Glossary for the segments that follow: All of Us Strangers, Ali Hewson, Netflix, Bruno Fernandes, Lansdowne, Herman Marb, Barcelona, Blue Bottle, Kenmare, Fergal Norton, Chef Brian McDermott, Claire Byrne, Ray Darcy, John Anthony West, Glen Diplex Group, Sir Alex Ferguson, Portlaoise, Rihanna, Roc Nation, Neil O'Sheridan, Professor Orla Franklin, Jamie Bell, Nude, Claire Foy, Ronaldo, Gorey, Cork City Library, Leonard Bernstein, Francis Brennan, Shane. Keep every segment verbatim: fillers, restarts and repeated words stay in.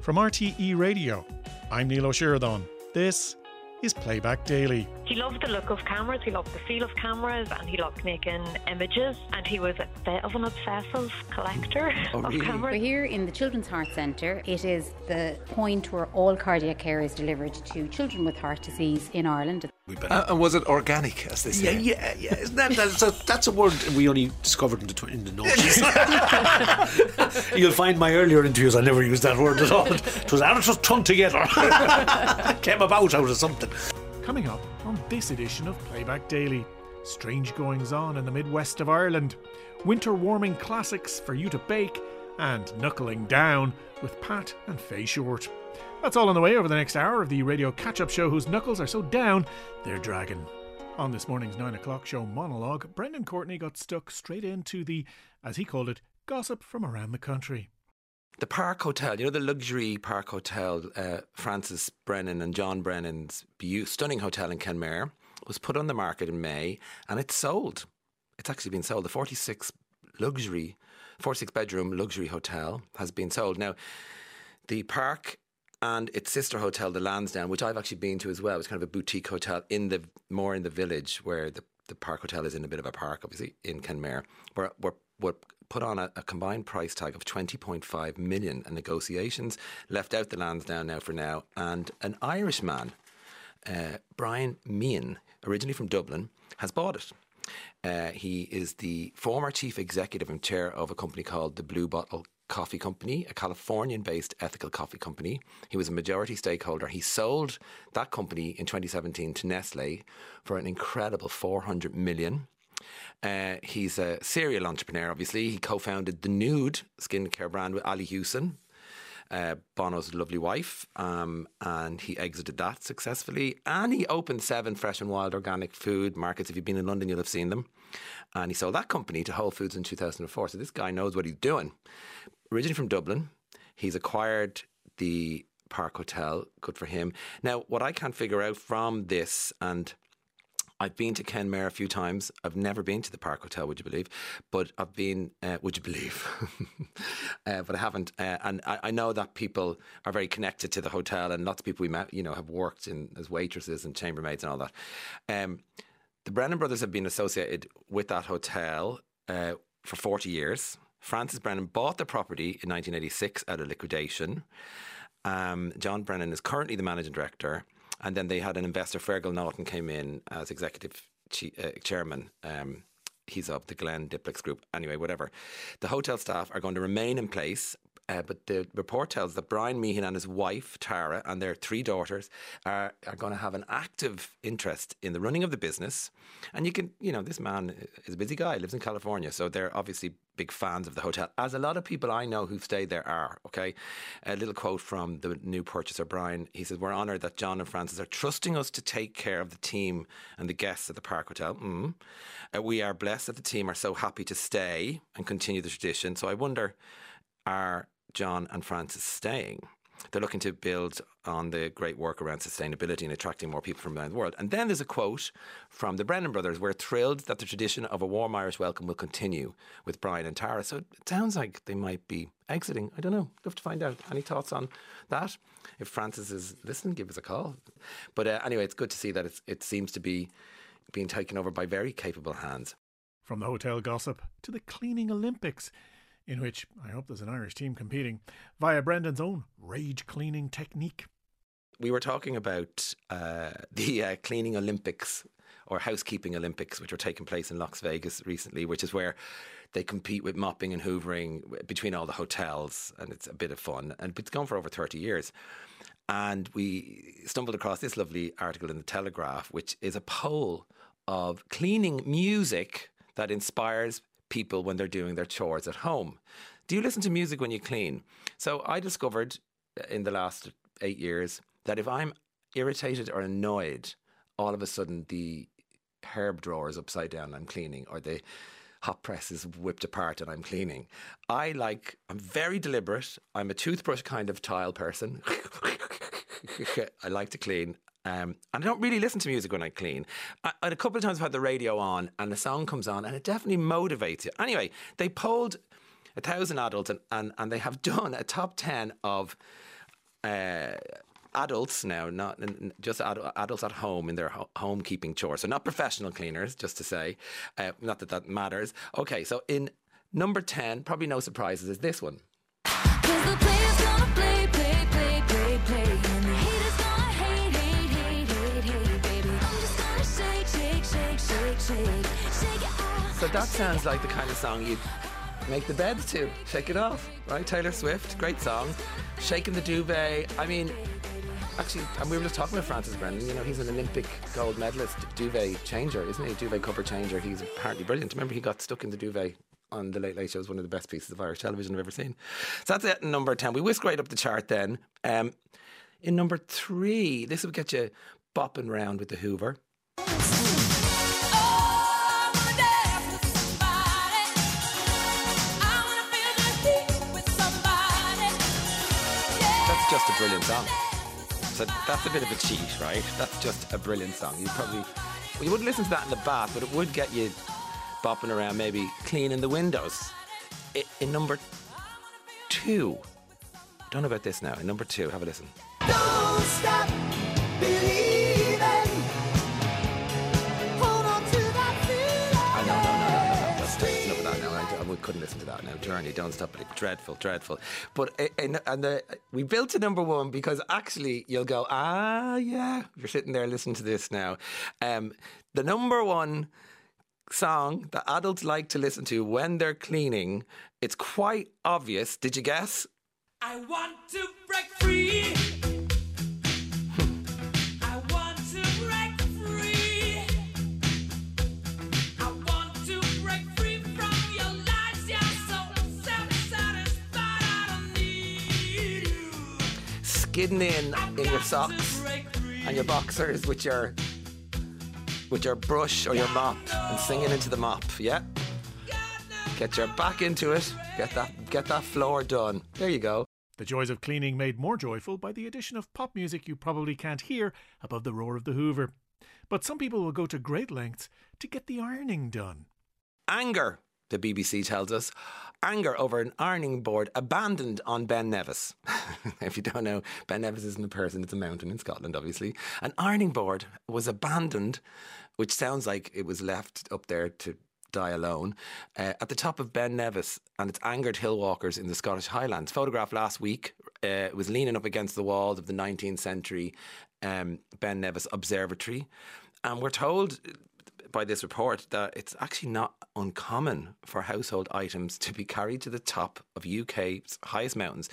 From R T E Radio, I'm Neil O'Sheridan. This is Playback Daily. He loved the look of cameras, he loved the feel of cameras, and he loved making images, and he was a bit of an obsessive collector oh, of really? cameras. We're here in the Children's Heart Centre. It is the point where all cardiac care is delivered to children with heart disease in Ireland. Uh, and was it organic, as they say? Yeah, yeah, yeah. Isn't that, that's, a, that's a word we only discovered in the, tw- in the noughties. You'll find my earlier interviews, I never used that word at all. It was how it was thrown together. Came about out of something. Coming up on this edition of Playback Daily, strange goings-on in the Midwest of Ireland, winter warming classics for you to bake, and Knuckling Down with Pat and Faye Short. That's all on the way over the next hour of the radio catch-up show whose knuckles are so down, they're dragging. On this morning's nine o'clock show monologue, Brendan Courtney got stuck straight into the, as he called it, gossip from around the country. The Park Hotel, you know the luxury Park Hotel, uh, Francis Brennan and John Brennan's be- stunning hotel in Kenmare, was put on the market in May and it's sold. It's actually been sold. The forty-six luxury, forty-six bedroom luxury hotel has been sold. Now, the Park and its sister hotel, the Lansdowne, which I've actually been to as well. It's kind of a boutique hotel in the more in the village where the, the Park Hotel is in a bit of a park, obviously, in Kenmare. We're, we're, we're put on a, a combined price tag of twenty point five million in negotiations, left out the Lansdowne now for now. And an Irishman, uh, Brian Meehan, originally from Dublin, has bought it. Uh, he is the former chief executive and chair of a company called the Blue Bottle Coffee Company, a Californian-based ethical coffee company. He was a majority stakeholder. He sold that company in twenty seventeen to Nestle for an incredible four hundred million. Uh, he's a serial entrepreneur, obviously. He co-founded the Nude skincare brand with Ali Hewson, uh, Bono's lovely wife, um, and he exited that successfully. And he opened seven Fresh and Wild organic food markets. If you've been in London, you'll have seen them. And he sold that company to Whole Foods in two thousand four. So this guy knows what he's doing. Originally from Dublin, he's acquired the Park Hotel. Good for him. Now, what I can't figure out from this, and I've been to Kenmare a few times. I've never been to the Park Hotel, would you believe? But I've been, uh, would you believe? uh, but I haven't. Uh, and I, I know that people are very connected to the hotel, and lots of people we met, you know, have worked in as waitresses and chambermaids and all that. Um, the Brennan brothers have been associated with that hotel uh, for forty years. Francis Brennan bought the property in nineteen eighty-six out of liquidation. Um, John Brennan is currently the managing director. And then they had an investor, Fergal Norton, came in as executive chi- uh, chairman. Um, he's of the Glen Diplex Group. Anyway, whatever. The hotel staff are going to remain in place. Uh, but the report tells that Brian Meehan and his wife, Tara, and their three daughters are, are going to have an active interest in the running of the business. And you can, you know, this man is a busy guy, lives in California. So they're obviously big fans of the hotel, as a lot of people I know who've stayed there are, okay? A little quote from the new purchaser, Brian. He says, "We're honoured that John and Francis are trusting us to take care of the team and the guests at the Park Hotel. Mm. Uh, we are blessed that the team are so happy to stay and continue the tradition. So I wonder, are John and Francis staying? They're looking to build on the great work around sustainability and attracting more people from around the world." And then there's a quote from the Brennan brothers: "We're thrilled that the tradition of a warm Irish welcome will continue with Brian and Tara." So it sounds like they might be exiting. I don't know. Love to find out. Any thoughts on that? If Francis is listening, give us a call. But uh, anyway, it's good to see that it's, it seems to be being taken over by very capable hands. From the hotel gossip to the cleaning Olympics, in which I hope there's an Irish team competing, via Brendan's own rage cleaning technique. We were talking about uh, the uh, cleaning Olympics, or housekeeping Olympics, which were taking place in Las Vegas recently, which is where they compete with mopping and hoovering between all the hotels, and it's a bit of fun. And it's gone for over thirty years. And we stumbled across this lovely article in The Telegraph, which is a poll of cleaning music that inspires people when they're doing their chores at home. Do you listen to music when you clean? So I discovered in the last eight years that if I'm irritated or annoyed, all of a sudden the herb drawer is upside down and I'm cleaning, or the hot press is whipped apart and I'm cleaning. I like, I'm very deliberate. I'm a toothbrush kind of tile person. I like to clean. Um, and I don't really listen to music when I clean. I, and a couple of times I've had the radio on and the song comes on and it definitely motivates you. Anyway, they polled a thousand adults and, and, and they have done a top ten of uh, adults now, not just ad- adults at home in their ho- homekeeping chores. So not professional cleaners, just to say. Uh, not that that matters. Okay, so in number ten, probably no surprises, is this one. Cause the player's gonna play, play, play, play, play. And the hater's gonna hate, hate, hate, hate, hate, baby. I'm just gonna shake, shake, shake, shake, shake. Shake it off. So that sounds like the kind of song you'd make the beds to. Shake it off, right? Taylor Swift, great song. Shaking the duvet. I mean, actually, and we were just talking about Francis Brennan. You know, he's an Olympic gold medalist duvet changer, isn't he? Duvet cover changer. He's apparently brilliant. Remember, he got stuck in the duvet on the Late Late Show. Is one of the best pieces of Irish television I've ever seen. So that's at number ten. We whisk right up the chart then. Um, in number three, this will get you bopping round with the Hoover. That's just a brilliant song. So that's a bit of a cheat, right? That's just a brilliant song. You probably, well, you wouldn't listen to that in the bath, but it would get you bopping around, maybe cleaning the windows. In, in number two, don't know about this now. In number two, have a listen. Don't stop believing. Hold on to that feeling. No, no, no, no, no. That's just enough of that now. I, I couldn't listen to that now. Journey, don't stop believing. Dreadful, dreadful. But and, and the, we built to number one because actually you'll go, ah, yeah. If you're sitting there listening to this now, um, the number one song that adults like to listen to when they're cleaning, it's quite obvious. Did you guess? I want to break free. I want to break free. I want to break free from your lies. You're so self-satisfied, I don't need you. Skidding in I've in your socks and your boxers with your with your brush or your mop and singing into the mop, yeah? Get your back into it. Get that get that floor done. There you go. The joys of cleaning made more joyful by the addition of pop music you probably can't hear above the roar of the Hoover. But some people will go to great lengths to get the ironing done. Anger, the B B C tells us. Anger over an ironing board abandoned on Ben Nevis. If you don't know, Ben Nevis isn't a person, it's a mountain in Scotland, obviously. An ironing board was abandoned, which sounds like it was left up there to die alone, uh, at the top of Ben Nevis, and it's angered hill walkers in the Scottish Highlands. Photographed last week, uh, was leaning up against the walls of the nineteenth century um, Ben Nevis Observatory. And we're told by this report that it's actually not uncommon for household items to be carried to the top of U K's highest mountains.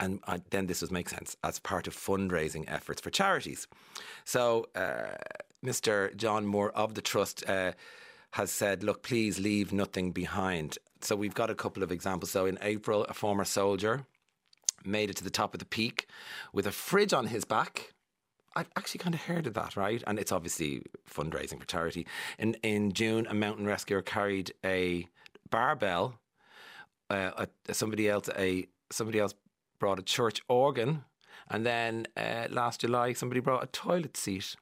And uh, then this does make sense as part of fundraising efforts for charities. So uh, Mister John Moore of the Trust uh, has said, look, please leave nothing behind. So we've got a couple of examples. So in April, a former soldier made it to the top of the peak with a fridge on his back. I've actually kind of heard of that, right? And it's obviously fundraising for charity. In in June, a mountain rescuer carried a barbell. Uh, a, somebody else, a somebody else brought a church organ, and then uh, last July, somebody brought a toilet seat.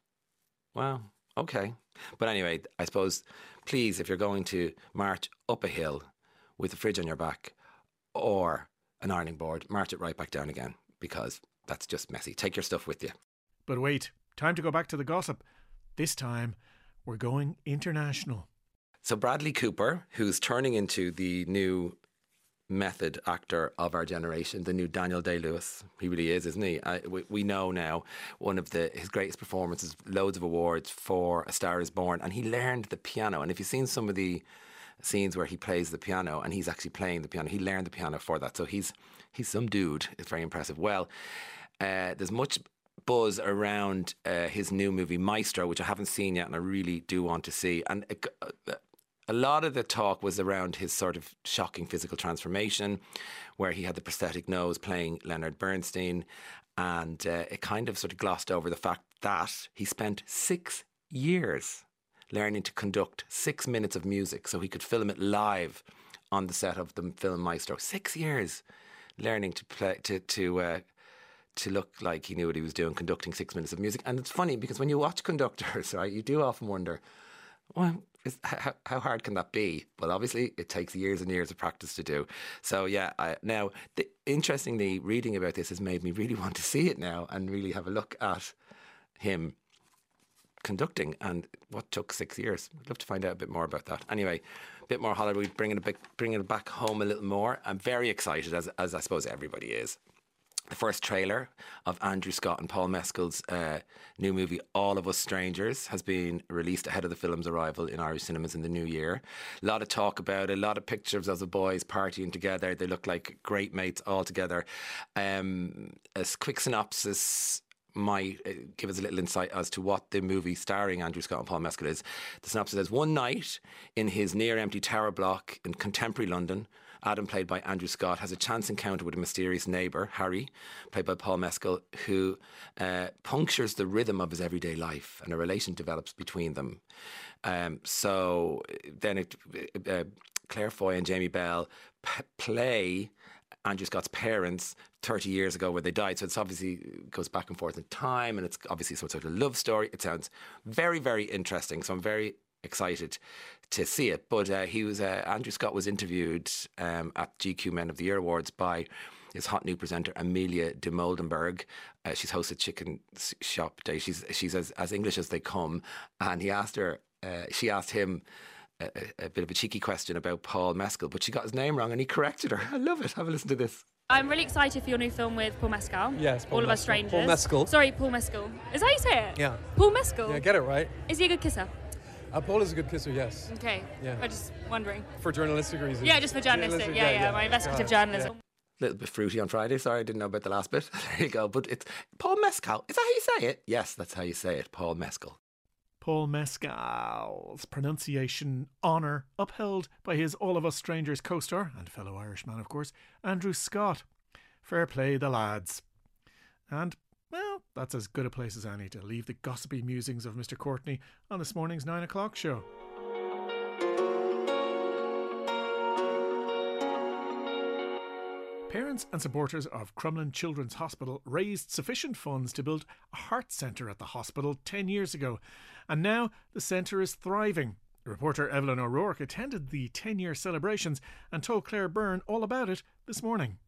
Wow. Okay. But anyway, I suppose, please, if you're going to march up a hill with a fridge on your back or an ironing board, march it right back down again, because that's just messy. Take your stuff with you. But wait, time to go back to the gossip. This time, we're going international. So Bradley Cooper, who's turning into the new method actor of our generation, the new Daniel Day-Lewis. He really is, isn't he? I, we, we know now one of the his greatest performances, loads of awards for A Star Is Born, and he learned the piano. And if you've seen some of the scenes where he plays the piano, and he's actually playing the piano, he learned the piano for that. So he's, he's some dude. It's very impressive. Well, uh, there's much buzz around uh, his new movie Maestro, which I haven't seen yet and I really do want to see. And a, a lot of the talk was around his sort of shocking physical transformation, where he had the prosthetic nose playing Leonard Bernstein, and uh, it kind of sort of glossed over the fact that he spent six years learning to conduct six minutes of music so he could film it live on the set of the film Maestro. Six years learning to play to to uh, to look like he knew what he was doing, conducting six minutes of music. And it's funny because when you watch conductors, right, you do often wonder, well, is, how, how hard can that be? Well, obviously, it takes years and years of practice to do. So, yeah, I, now, the, interestingly, reading about this has made me really want to see it now and really have a look at him conducting and what took six years. I'd love to find out a bit more about that. Anyway, a bit more holiday, bringing it, bringing it back home a little more. I'm very excited, as, as I suppose everybody is. The first trailer of Andrew Scott and Paul Mescal's uh, new movie, All of Us Strangers, has been released ahead of the film's arrival in Irish cinemas in the new year. A lot of talk about it, a lot of pictures of the boys partying together. They look like great mates all together. Um, a quick synopsis might give us a little insight as to what the movie starring Andrew Scott and Paul Mescal is. The synopsis says, one night in his near-empty tower block in contemporary London, Adam, played by Andrew Scott, has a chance encounter with a mysterious neighbour, Harry, played by Paul Mescal, who uh, punctures the rhythm of his everyday life, and a relation develops between them. Um, so then it, uh, Claire Foy and Jamie Bell p- play Andrew Scott's parents thirty years ago when they died. So it's obviously it goes back and forth in time, and it's obviously some sort of love story. It sounds very, very interesting. So I'm very excited to see it. But uh, he was uh, Andrew Scott was interviewed um, at G Q Men of the Year Awards by his hot new presenter, Amelia de Moldenberg. Uh, she's hosted Chicken Shop Day. She's she's as, as English as they come. And he asked her, uh, she asked him a, a bit of a cheeky question about Paul Mescal, but she got his name wrong and he corrected her. I love it. Have a listen to this. I'm really excited for your new film with Paul Mescal. Yes, Paul All Mescal. Of Us Strangers. Paul Mescal. Sorry, Paul Mescal. Is that how you say it? Yeah. Paul Mescal. Yeah, get it right. Is he a good kisser? Uh, Paul is a good kisser, yes. Okay. Yeah. I'm just wondering. For journalistic reasons. Yeah, just for journalistic. journalistic yeah, yeah, yeah, my investigative God. journalism. Yeah. A little bit fruity on Friday. Sorry, I didn't know about the last bit. There you go. But it's Paul Mescal. Is that how you say it? Yes, that's how you say it. Paul Mescal. Paul Mescal's pronunciation honour upheld by his All of Us Strangers co-star, and fellow Irishman, of course, Andrew Scott. Fair play, the lads. And well, that's as good a place as any to leave the gossipy musings of Mister Courtney on this morning's nine o'clock show. Parents and supporters of Crumlin Children's Hospital raised sufficient funds to build a heart centre at the hospital ten years ago, and now the centre is thriving. Reporter Evelyn O'Rourke attended the ten-year celebrations and told Claire Byrne all about it this morning.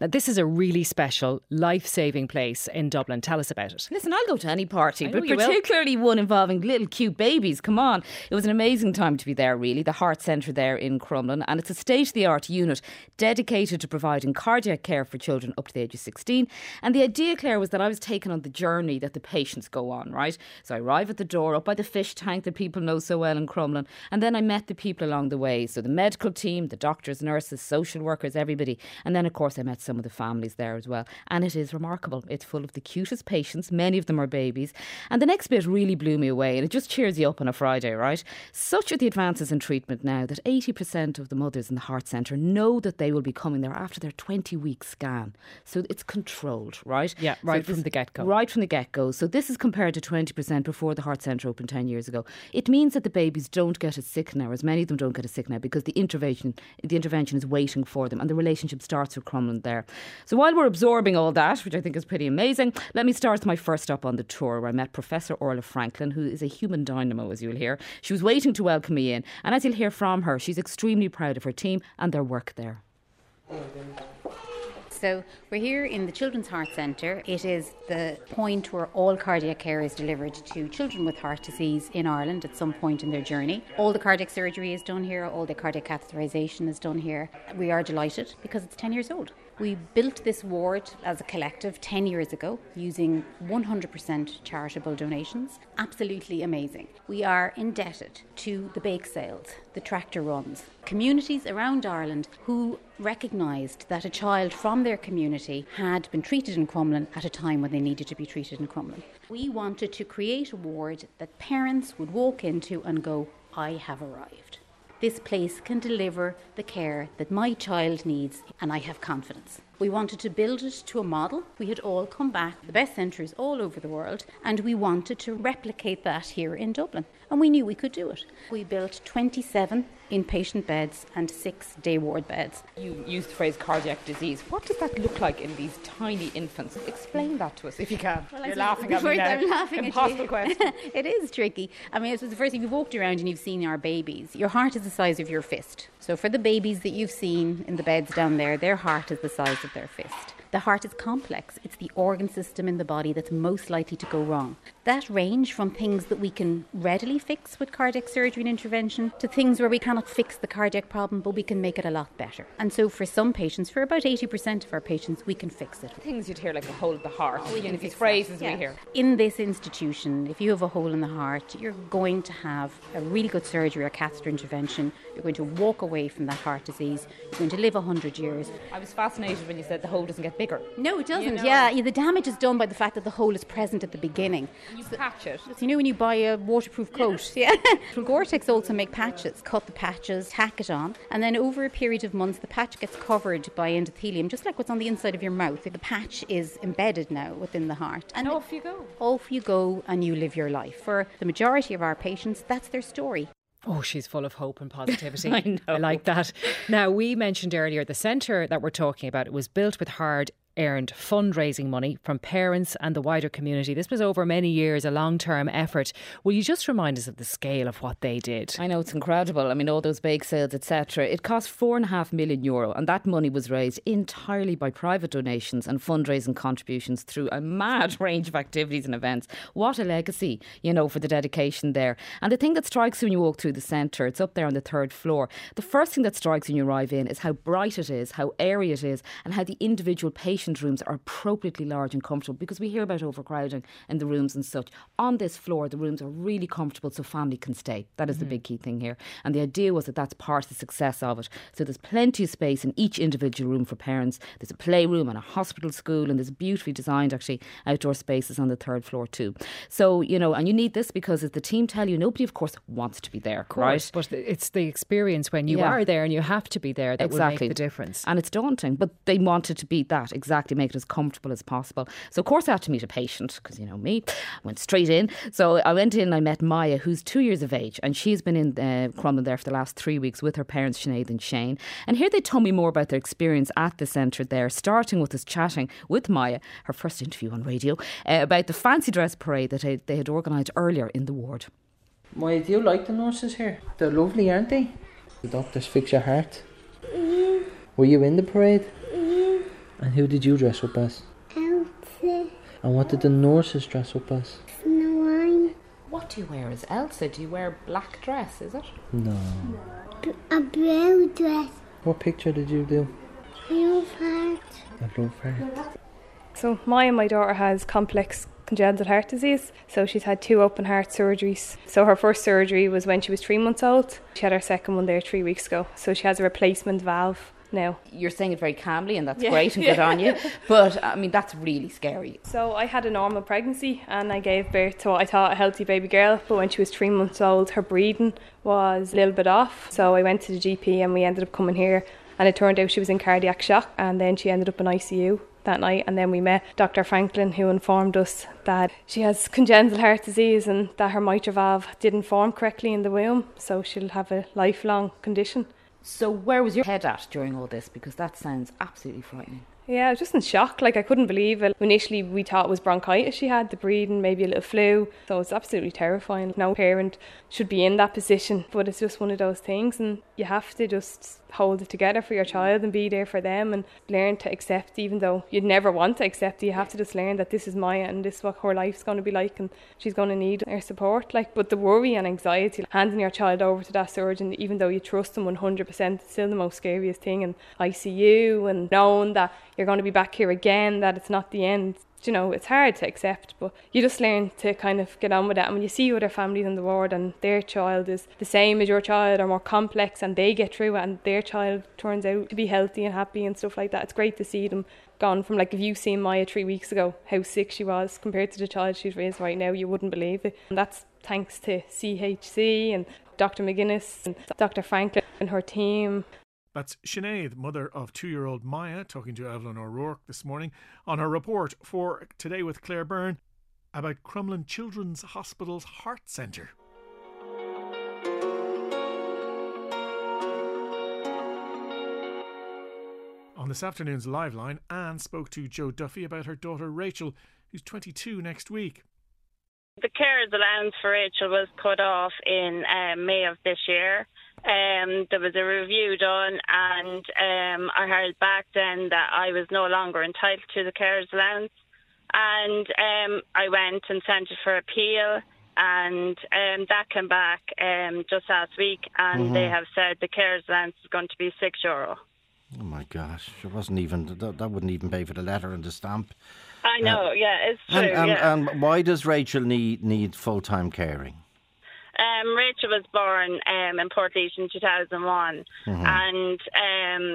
Now, this is a really special, life-saving place in Dublin. Tell us about it. Listen, I'll go to any party, but particularly will. one involving little cute babies. Come on. It was an amazing time to be there, really. The Heart Centre there in Crumlin. And it's a state-of-the-art unit dedicated to providing cardiac care for children up to the age of sixteen. And the idea, Claire, was that I was taken on the journey that the patients go on, right? So I arrive at the door, up by the fish tank that people know so well in Crumlin. And then I met the people along the way. So the medical team, the doctors, nurses, social workers, everybody. And then, of course, I met some of the families there as well, and it is remarkable. It's full of the cutest patients, many of them are babies, and the next bit really blew me away, and it just cheers you up on a Friday, right? Such are the advances in treatment now that eighty percent of the mothers in the Heart Centre know that they will be coming there after their twenty-week scan, so it's controlled, right? Yeah, right so from the get-go. Right from the get-go. So this is compared to twenty percent before the Heart Centre opened ten years ago. It means that the babies don't get as sick now, as many of them don't get as sick now, because the intervention, the intervention is waiting for them, and the relationship starts with Crumlin there. So while we're absorbing all that, which I think is pretty amazing, let me start with my first stop on the tour, where I met Professor Orla Franklin, who is a human dynamo, as you'll hear. She was waiting to welcome me in, and as you'll hear from her, she's extremely proud of her team and their work there. So we're here in the Children's Heart Centre. It is the point where all cardiac care is delivered to children with heart disease in Ireland at some point in their journey. All the cardiac surgery is done here, all the cardiac catheterisation is done here. We are delighted because it's ten years old. We built this ward as a collective ten years ago using one hundred percent charitable donations. Absolutely amazing. We are indebted to the bake sales, the tractor runs, communities around Ireland who recognised that a child from their community had been treated in Crumlin at a time when they needed to be treated in Crumlin. We wanted to create a ward that parents would walk into and go, I have arrived. This place can deliver the care that my child needs, and I have confidence. We wanted to build it to a model. We had all come back, the best centres all over the world, and we wanted to replicate that here in Dublin. And we knew we could do it. We built twenty-seven inpatient beds and six day ward beds. You used the phrase cardiac disease. What does that look like in these tiny infants? Explain that to us if you can. Well, You're laughing at me now. I'm laughing Impossible at question. It is tricky. I mean, it's the first thing you've walked around and you've seen our babies. Your heart is the size of your fist. So for the babies that you've seen in the beds down there, their heart is the size of their fist. The heart is complex. It's the organ system in the body that's most likely to go wrong. That range from things that we can readily fix with cardiac surgery and intervention to things where we cannot fix the cardiac problem, but we can make it a lot better. And so for some patients, for about eighty percent of our patients, we can fix it. Things you'd hear like a hole in the heart. Oh, we can these phrases yeah. we hear. In this institution, if you have a hole in the heart, you're going to have a really good surgery or catheter intervention. You're going to walk away from that heart disease. You're going to live one hundred years. I was fascinated when you said the hole doesn't get bigger. No, it doesn't. You know? yeah, yeah, the damage is done by the fact that the hole is present at the beginning. You so, patch it. So you know when you buy a waterproof coat? Yeah. yeah. Gore-Tex also make patches. Cut the patches, tack it on, and then over a period of months the patch gets covered by endothelium, just like what's on the inside of your mouth. The patch is embedded now within the heart. And, and off you go. Off you go and you live your life. For the majority of our patients, that's their story. Oh, she's full of hope and positivity. I know. I like that. Now, we mentioned earlier the centre that we're talking about, it was built with hard earned fundraising money from parents and the wider community. This was over many years, a long-term effort. Will you just remind us of the scale of what they did? I know, it's incredible. I mean, all those bake sales, et cetera. It cost four and a half million euro, and that money was raised entirely by private donations and fundraising contributions through a mad range of activities and events. What a legacy, you know, for the dedication there. And the thing that strikes when you walk through the centre, it's up there on the third floor. The first thing that strikes when you arrive in is how bright it is, how airy it is, and how the individual patient rooms are appropriately large and comfortable, because we hear about overcrowding in the rooms and such. On this floor, the rooms are really comfortable so family can stay. That is mm-hmm. the big key thing here. And the idea was that that's part of the success of it. So there's plenty of space in each individual room for parents. There's a playroom and a hospital school, and there's beautifully designed, actually, outdoor spaces on the third floor too. So, you know, and you need this because, as the team tell you, nobody, of course, wants to be there. Of course, right? But it's the experience when you yeah. are there and you have to be there that exactly. will make the difference. And it's daunting, but they wanted to be that, exactly. Make it as comfortable as possible. So of course I had to meet a patient, because you know me, I went straight in. So I went in and I met Maya, who's two years of age, and she's been in uh, Crumlin there for the last three weeks with her parents, Sinead and Shane. And here they told me more about their experience at the centre there, starting with us chatting with Maya, her first interview on radio, uh, about the fancy dress parade that they had organised earlier in the ward. Maya, do you like the nurses here? They're lovely, aren't they? The doctors fix your heart. Mm. Were you in the parade? And who did you dress up as? Elsa. And what did the nurses dress up as? Snow White. What do you wear as Elsa? Do you wear a black dress, is it? No. B- a blue dress. What picture did you do? I love heart. I love heart. So Maya, my daughter, has complex congenital heart disease, so she's had two open heart surgeries. So her first surgery was when she was three months old. She had her second one there three weeks ago, so she has a replacement valve. No. You're saying it very calmly, and that's yeah. great and good on you, but I mean that's really scary. So I had a normal pregnancy and I gave birth to what I thought a healthy baby girl, but when she was three months old her breathing was a little bit off, so I went to the G P and we ended up coming here, and it turned out she was in cardiac shock, and then she ended up in I C U that night. And then we met Doctor Franklin, who informed us that she has congenital heart disease and that her mitral valve didn't form correctly in the womb, so she'll have a lifelong condition. So where was your head at during all this? Because that sounds absolutely frightening. Yeah, I was just in shock. Like, I couldn't believe it. Initially, we thought it was bronchitis she had, the breathing, maybe a little flu. So it's absolutely terrifying. No parent should be in that position. But it's just one of those things. And you have to just hold it together for your child and be there for them and learn to accept, even though you'd never want to accept it. You have to just learn that this is Maya and this is what her life's going to be like and she's going to need our support. Like, but the worry and anxiety, handing your child over to that surgeon, even though you trust them one hundred percent, it's still the most scariest thing. And I C U and knowing that you're going to be back here again, that it's not the end. You know, it's hard to accept, but you just learn to kind of get on with it. And when you see other families in the ward and their child is the same as your child or more complex and they get through it and their child turns out to be healthy and happy and stuff like that, it's great to see them gone from, like, if you've seen Maya three weeks ago, how sick she was compared to the child she's raised right now, you wouldn't believe it. And that's thanks to C H C and Doctor McGuinness and Doctor Franklin and her team. That's Sinead, mother of two-year-old Maya, talking to Evelyn O'Rourke this morning on her report for Today with Claire Byrne about Crumlin Children's Hospital's Heart Centre. on this afternoon's live line, Anne spoke to Joe Duffy about her daughter Rachel, who's twenty-two next week. The carers allowance for Rachel was cut off in uh, May of this year. Um, there was a review done, and um, I heard back then that I was no longer entitled to the carers allowance. And um, I went and sent it for appeal, and um, that came back um, just last week, and mm-hmm. they have said the carers allowance is going to be six euro. Oh my gosh! It wasn't even that, that wouldn't even pay for the letter and the stamp. I know, uh, yeah, it's true. And, and, yeah. and why does Rachel need need full time caring? Um, Rachel was born um, in Portlaoise in two thousand one, mm-hmm. and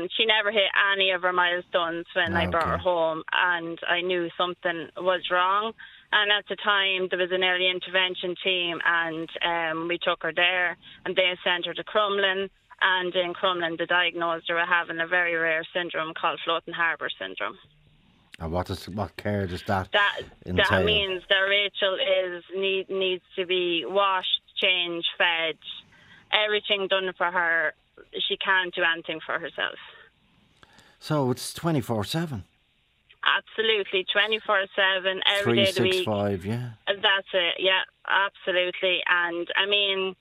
um, she never hit any of her milestones when okay. I brought her home, and I knew something was wrong. And at the time, there was an early intervention team, and um, we took her there, and they sent her to Crumlin. And in Crumlin, they diagnosed her with having a very rare syndrome called Floating Harbour Syndrome. And what does what care does that That, entail? That means that Rachel is need, needs to be washed, changed, fed, everything done for her. She can't do anything for herself. So it's twenty-four seven? Absolutely, twenty-four seven, every day of the week. three sixty-five, yeah. That's it, yeah, absolutely. And, I mean...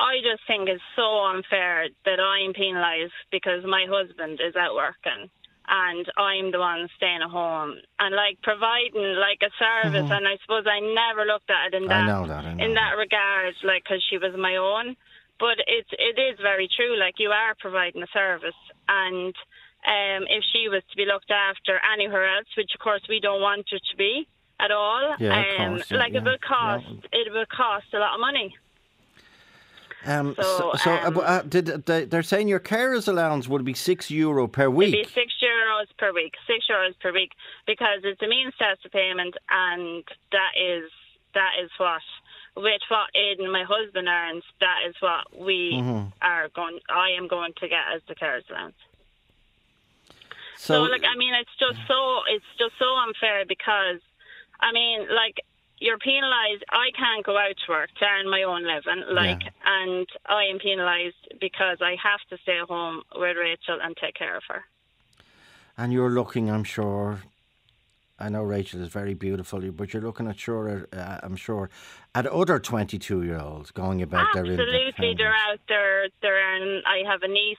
I just think it's so unfair that I'm penalised because my husband is out working and I'm the one staying at home and like providing like a service. Mm-hmm. And I suppose I never looked at it in that, I know that, I know in that, that regard, like because she was my own. But it's it is very true. Like you are providing a service, and um, if she was to be looked after anywhere else, which of course we don't want her to be at all, yeah, um, course, yeah, like yeah, it would cost yeah. it would cost a lot of money. Um, so, so, so um, uh, did they, they're saying your carer's allowance would be six euro per week. It'd be six euros per week, six euros per week, because it's a means test of payment, and that is that is what with what Aidan, my husband, earns. That is what we mm-hmm. are going. I am going to get as the carer's allowance. So, so, like, I mean, it's just so it's just so unfair because, I mean, like. You're penalised. I can't go out to work to earn my own living, like, yeah. and I am penalised because I have to stay home with Rachel and take care of her. And you're looking, I'm sure. I know Rachel is very beautiful, but you're looking at sure, uh, I'm sure, at other twenty-two-year-olds going about Absolutely, their Absolutely, they're out there. They're in, I have a niece.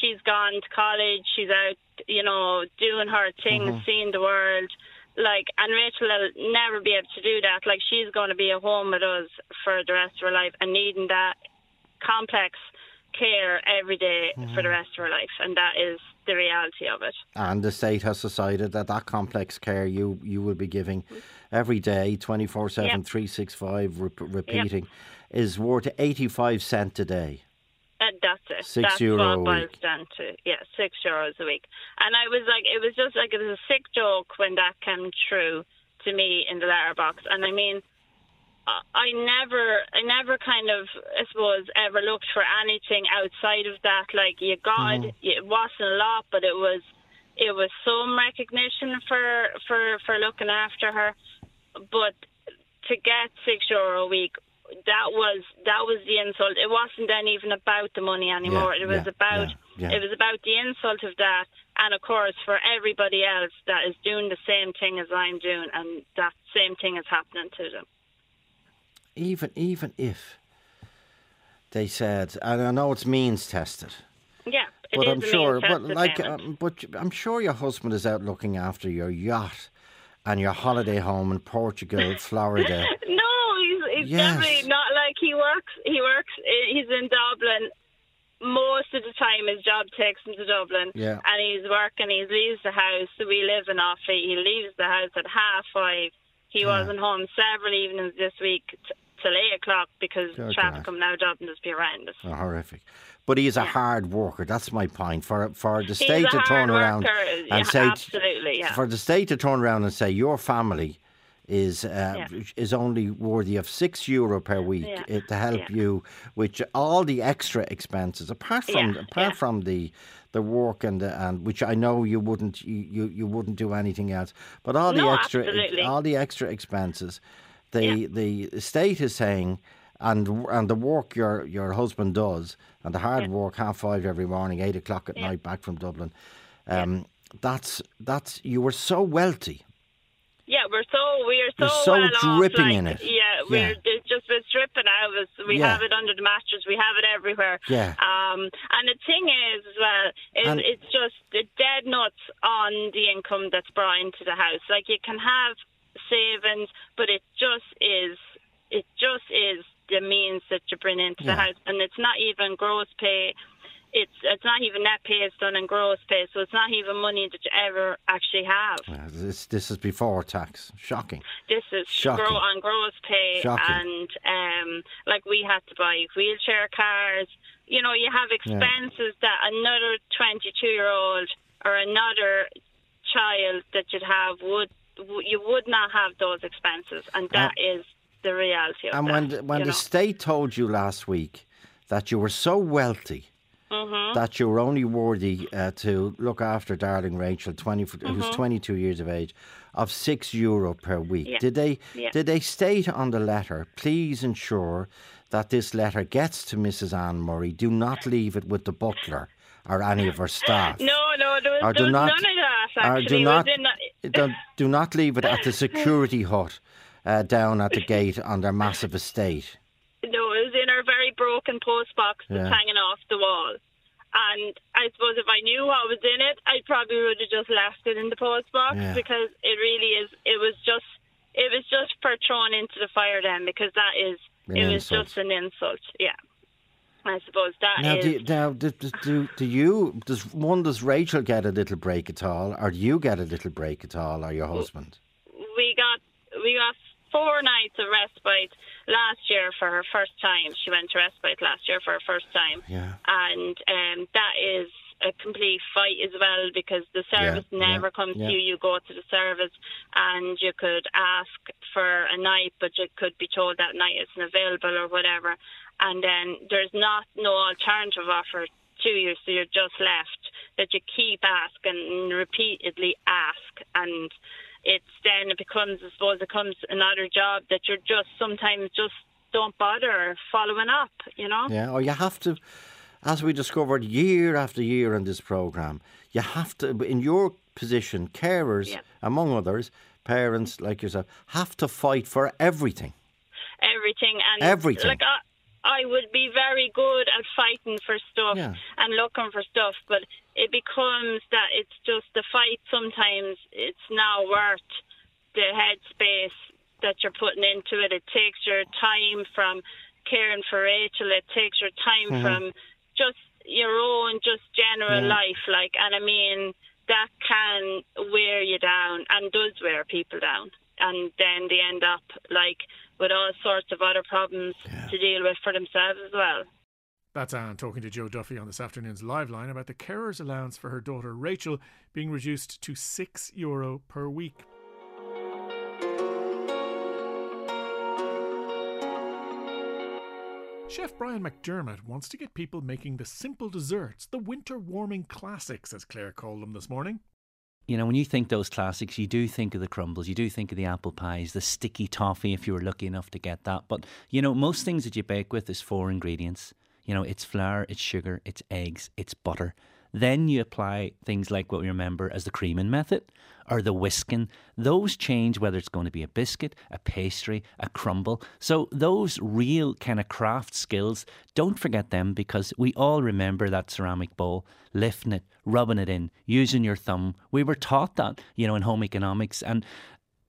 She's gone to college. She's out, you know, doing her things, mm-hmm. seeing the world. Like, and Rachel will never be able to do that. Like, she's going to be at home with us for the rest of her life and needing that complex care every day mm-hmm. for the rest of her life. And that is the reality of it. And the state has decided that that complex care you, you will be giving every day, twenty-four seven, yep. three sixty-five, re- repeating, yep. is worth eighty-five cents a day. And that's it. Six that's euro what I was down to. Yeah, six euros a week. And I was like, it was just like, it was a sick joke when that came true to me in the letterbox. And I mean, I never, I never kind of, I suppose, ever looked for anything outside of that. Like, you got mm. it wasn't a lot, but it was, it was some recognition for, for, for looking after her. But to get six euro a week, That was that was the insult. It wasn't then even about the money anymore. Yeah, it was yeah, about yeah, yeah. it was about the insult of that, and of course for everybody else that is doing the same thing as I'm doing, and that same thing is happening to them. Even even if they said, and I know it's means tested. Yeah, it but is I'm sure. But like, um, but I'm sure your husband is out looking after your yacht and your holiday home in Portugal, Florida. No. It's yes. definitely not like he works. He works. He's in Dublin most of the time. His job takes him to Dublin, yeah. and he's working. He leaves the house. We live in Offaly. He leaves the house at half five. He yeah. wasn't home several evenings this week t- till eight o'clock because Good traffic coming out of Dublin is horrendous. Oh, horrific. But he's a yeah. hard worker. That's my point. For for the state he's to turn around and yeah, say absolutely, yeah. for the state to turn around and say your family. Is uh, yeah. is only worthy of six euro per week yeah. to help yeah. you with all the extra expenses apart from yeah. apart yeah. from the the work and the, and which I know you wouldn't you, you wouldn't do anything else, but all no, the extra absolutely. all the extra expenses, the yeah. the state is saying. And and the work your, your husband does, and the hard yeah. work, half five every morning, eight o'clock at yeah. night, back from Dublin, Um, that's that's you were so wealthy. Yeah, we're so we're so, so well dripping off, like, in it. Yeah, we're yeah. It's just it's dripping out of us. We yeah. have it under the mattress. We have it everywhere. Yeah. Um, and the thing is, well, it, it's just the dead nuts on the income that's brought into the house. Like, you can have savings, but it just is. It just is the means that you bring into yeah. the house, and it's not even gross pay. It's it's not even net pay, it's done in gross pay, so it's not even money that you ever actually have. Yeah, this this is before tax. Shocking. This is Shocking. Grow on gross pay. Shocking. And um, like, we had to buy wheelchair cars. You know, you have expenses yeah. that another twenty-two-year-old or another child that you'd have would you would not have those expenses, and that uh, is the reality of and that. And when when the know? state told you last week that you were so wealthy. Mm-hmm. That you were only worthy uh, to look after darling Rachel, twenty, mm-hmm. who was twenty-two years of age, of six euro per week. Yeah. Did they yeah. did they state on the letter, please ensure that this letter gets to Missus Anne Murray. Do not leave it with the butler or any of her staff. No, no, there was, or there was not, none of that. Actually, do not, do, do not leave it at the security hut uh, down at the gate on their massive estate. No, it was in our very broken post box that's yeah. hanging off the wall. And I suppose if I knew what was in it, I probably would have just left it in the post box yeah. because it really is, it was just, it was just for thrown into the fire then, because that is, an it insult. was just an insult. Yeah. I suppose that now, is... Do you, now, do, do, do you, does one, does Rachel get a little break at all, or do you get a little break at all, or your husband? We got, we got... four nights of respite last year for her first time. She went to respite last year for her first time. Yeah. And um, that is a complete fight as well, because the service yeah, never yeah, comes yeah. to you. You go to the service and you could ask for a night, but you could be told that night isn't available or whatever. And then there's not no alternative offer to you, so you're just left that you keep asking and repeatedly ask. And it's then it becomes, I suppose, it becomes another job that you're just sometimes just don't bother following up, you know? Yeah, or you have to, as we discovered year after year in this programme, you have to, in your position, carers, yeah. among others, parents like yourself, have to fight for everything. Everything. And everything. Like, I, I would be very good at fighting for stuff yeah. and looking for stuff, but it becomes that it's just the fight sometimes, it's not worth the headspace that you're putting into it. It takes your time from caring for Rachel, it takes your time mm-hmm. from just your own, just general yeah. life, like, and I mean, that can wear you down and does wear people down. And then they end up, like, with all sorts of other problems yeah. to deal with for themselves as well. That's Anne talking to Joe Duffy on this afternoon's Live Line about the carer's allowance for her daughter Rachel being reduced to six euro per week. Chef Brian McDermott wants to get people making the simple desserts, the winter warming classics, as Claire called them this morning. You know, when you think those classics, you do think of the crumbles, you do think of the apple pies, the sticky toffee, if you were lucky enough to get that. But, you know, most things that you bake with is four ingredients. You know, it's flour, it's sugar, it's eggs, it's butter. Then you apply things like what we remember as the creaming method or the whisking. Those change whether it's going to be a biscuit, a pastry, a crumble. So those real kind of craft skills, don't forget them, because we all remember that ceramic bowl, lifting it, rubbing it in, using your thumb. We were taught that, you know, in home economics. And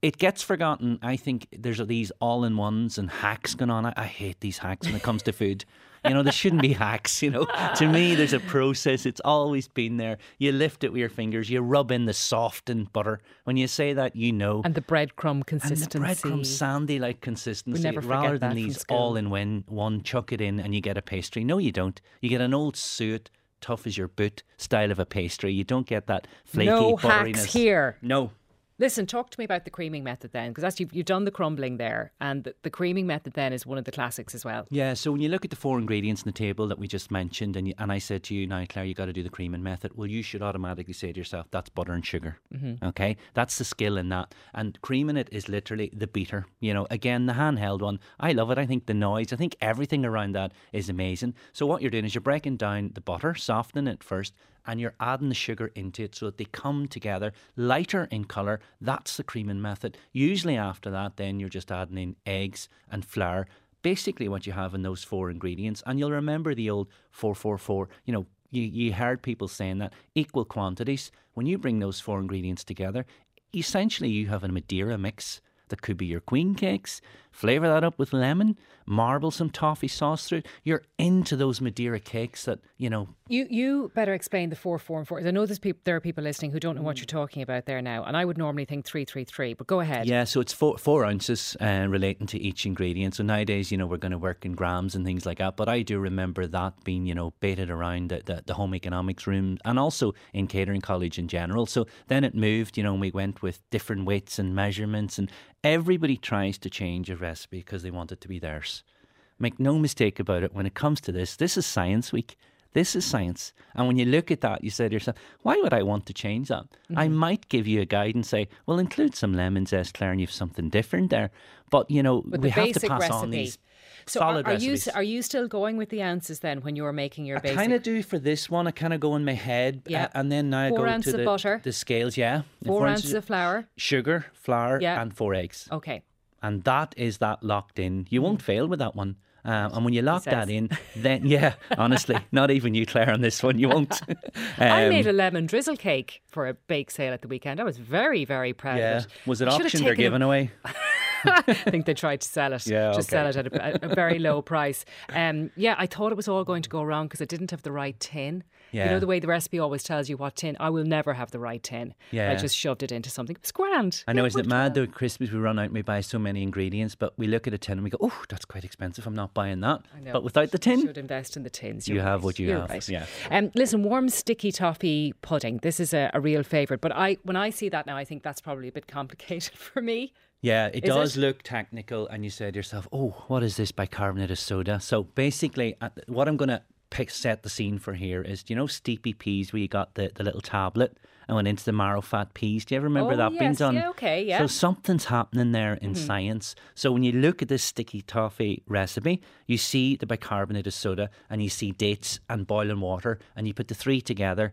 it gets forgotten. I think there's these all-in-ones and hacks going on. I, I hate these hacks when it comes to food. You know, there shouldn't be hacks, you know. To me, there's a process. It's always been there. You lift it with your fingers. You rub in the softened butter. When you say that, you know. And the breadcrumb consistency. And the breadcrumb sandy-like consistency. We never forget rather than that these all-in-one, chuck it in and you get a pastry. No, you don't. You get an old suet, tough as your boot, style of a pastry. You don't get that flaky no butteriness. No hacks here. No. Listen, talk to me about the creaming method then, because you've, you've done the crumbling there, and the, the creaming method then is one of the classics as well. Yeah, so when you look at the four ingredients in the table that we just mentioned, and you, and I said to you, now, Claire, you got to do the creaming method. Well, you should automatically say to yourself, that's butter and sugar, mm-hmm. okay? That's the skill in that. And creaming it is literally the beater. You know, again, the handheld one. I love it. I think the noise, I think everything around that is amazing. So what you're doing is you're breaking down the butter, softening it first, and you're adding the sugar into it so that they come together, lighter in colour. That's the creaming method. Usually after that, then you're just adding in eggs and flour. Basically what you have in those four ingredients, and you'll remember the old four four four, you know, you, you heard people saying that, equal quantities. When you bring those four ingredients together, essentially you have a Madeira mix. That could be your queen cakes, flavour that up with lemon, marble some toffee sauce through. You're into those Madeira cakes that, you know. You you better explain the four, four and four. I know there's people, there are people listening who don't know what you're talking about there now, and I would normally think three, three, three, but go ahead. Yeah, so it's four, four ounces uh, relating to each ingredient. So nowadays, you know, we're going to work in grams and things like that, but I do remember that being, you know, baited around the, the, the home economics room and also in catering college in general. So then it moved, you know, and we went with different weights and measurements, and everybody tries to change a recipe because they want it to be theirs. Make no mistake about it, when it comes to this, this is science week. This is science. And when you look at that, you say to yourself, why would I want to change that? Mm-hmm. I might give you a guide and say, well, include some lemon zest, Claire, and you have something different there. But, you know, but we have to pass recipe. on these so solid are, are recipes. You, are you still going with the ounces then when you're making your I basic? I kind of do for this one. I kind of go in my head. Yeah. And then now four I go ounces to the, of butter. the scales, yeah. Four, four ounces, ounces of flour. Sugar, flour, yeah. and four eggs. Okay. And that is that locked in. You won't fail with that one. Um, and when you lock that in, then, yeah, honestly, not even you, Claire, on this one, you won't. um, I made a lemon drizzle cake for a bake sale at the weekend. I was very, very proud yeah. of it. Was it optioned or given away? I think they tried to sell it, yeah, just okay. sell it at a, a very low price. Um, yeah, I thought it was all going to go wrong because I didn't have the right tin. Yeah. You know the way the recipe always tells you what tin? I will never have the right tin. Yeah. I just shoved it into something. It was grand. I know, yeah, isn't it mad though at Christmas we run out and we buy so many ingredients, but we look at a tin and we go, oh, that's quite expensive, I'm not buying that. I know. But without should, the tin, you should invest in the tins. You're you right. have what you You're have. Right. Yeah. Um, listen, warm sticky toffee pudding. This is a, a real favourite. But I, when I see that now, I think that's probably a bit complicated for me. Yeah, it is does it? look technical, and you say to yourself, oh, what is this bicarbonate of soda? So basically, what I'm going to pick, set the scene for here is, do you know steepy peas where you got the, the little tablet and went into the marrow fat peas? Do you ever remember oh, that yes, being done? Yeah, okay, yeah. So something's happening there in mm-hmm. science. So when you look at this sticky toffee recipe, you see the bicarbonate of soda and you see dates and boiling water and you put the three together.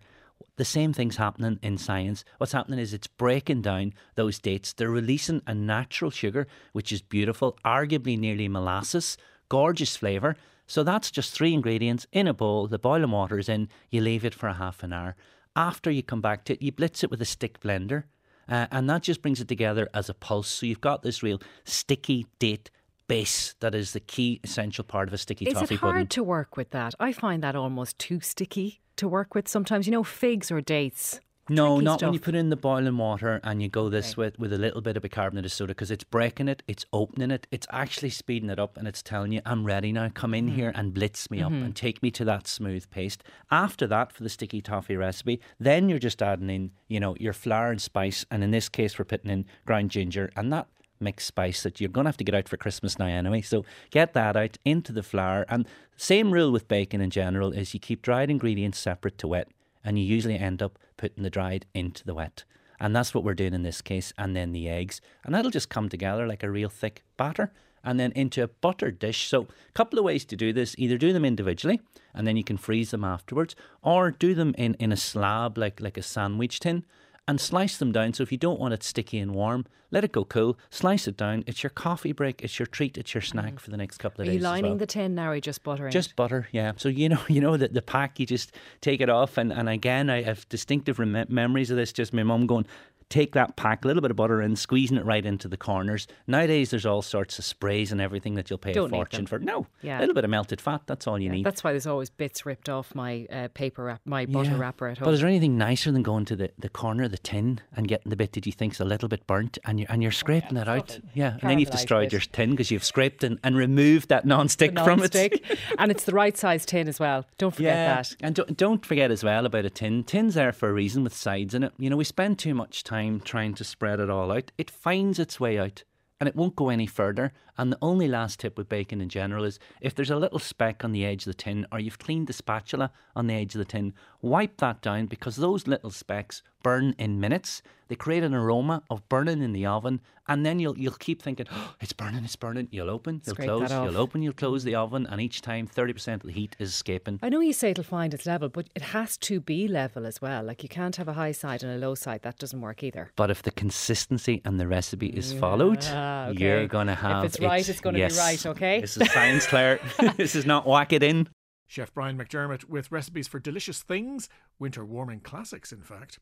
The same thing's happening in science. What's happening is it's breaking down those dates. They're releasing a natural sugar, which is beautiful, arguably nearly molasses, gorgeous flavour. So that's just three ingredients in a bowl. The boiling water is in. You leave it for a half an hour. After you come back to it, you blitz it with a stick blender. Uh, and that just brings it together as a pulse. So you've got this real sticky date base that is the key essential part of a sticky toffee pudding. Is it hard to work with that? I find that almost too sticky to work with sometimes, you know, figs or dates. No, not stuff. When you put in the boiling water and you go this okay. with, with a little bit of bicarbonate of soda, because it's breaking it, it's opening it, it's actually speeding it up, and it's telling you, I'm ready now, come in mm. here and blitz me mm-hmm. up and take me to that smooth paste. After that, for the sticky toffee recipe, then you're just adding in, you know, your flour and spice, and in this case we're putting in ground ginger, and that mixed spice that you're going to have to get out for Christmas now anyway. So get that out into the flour. And same rule with baking in general is you keep dried ingredients separate to wet, and you usually end up putting the dried into the wet. And that's what we're doing in this case. And then the eggs. And that'll just come together like a real thick batter, and then into a buttered dish. So a couple of ways to do this. Either do them individually and then you can freeze them afterwards, or do them in, in a slab like, like a sandwich tin, and slice them down. So if you don't want it sticky and warm, let it go cool, slice it down. It's your coffee break, it's your treat, it's your snack mm. for the next couple of days. Are you lining as well. the tin now, or are you just buttering Just it? butter, yeah. So you know you know that the pack, you just take it off. And, and again, I have distinctive rem- memories of this, just my mum going, take that pack, a little bit of butter in, squeezing it right into the corners. Nowadays, there's all sorts of sprays and everything that you'll pay Don't a fortune for. No, yeah. a little bit of melted fat, that's all you yeah, need. That's why there's always bits ripped off my uh, paper wrap, my butter yeah. wrapper at home. But is there anything nicer than going to the, the corner of the tin and getting the bit that you think's a little bit burnt, and you're, and you're scraping oh, yeah, it out? It. Yeah, and then you've destroyed it. your tin because you've scraped and, and removed that non-stick, non-stick from it. And it's the right size tin as well. Don't forget yeah. that. And don't, don't forget as well about a tin. Tin's there for a reason with sides in it. You know, we spend too much time trying to spread it all out. It finds its way out and it won't go any further, And the only last tip with bacon in general is if there's a little speck on the edge of the tin, or you've cleaned the spatula on the edge of the tin, wipe that down, because those little specks burn in minutes. They create an aroma of burning in the oven, and then you'll you'll keep thinking, oh, it's burning, it's burning. You'll open, you'll close, you'll open, you'll close the oven, and each time thirty percent of the heat is escaping. I know you say it'll find its level, but it has to be level as well. Like, you can't have a high side and a low side. That doesn't work either. But if the consistency and the recipe is yeah, followed, okay. you're going to have... If it's right, it, it's going to yes. be right, okay? This is science, Claire. This is not whack it in. Chef Brian McDermott with recipes for delicious things, winter warming classics, in fact,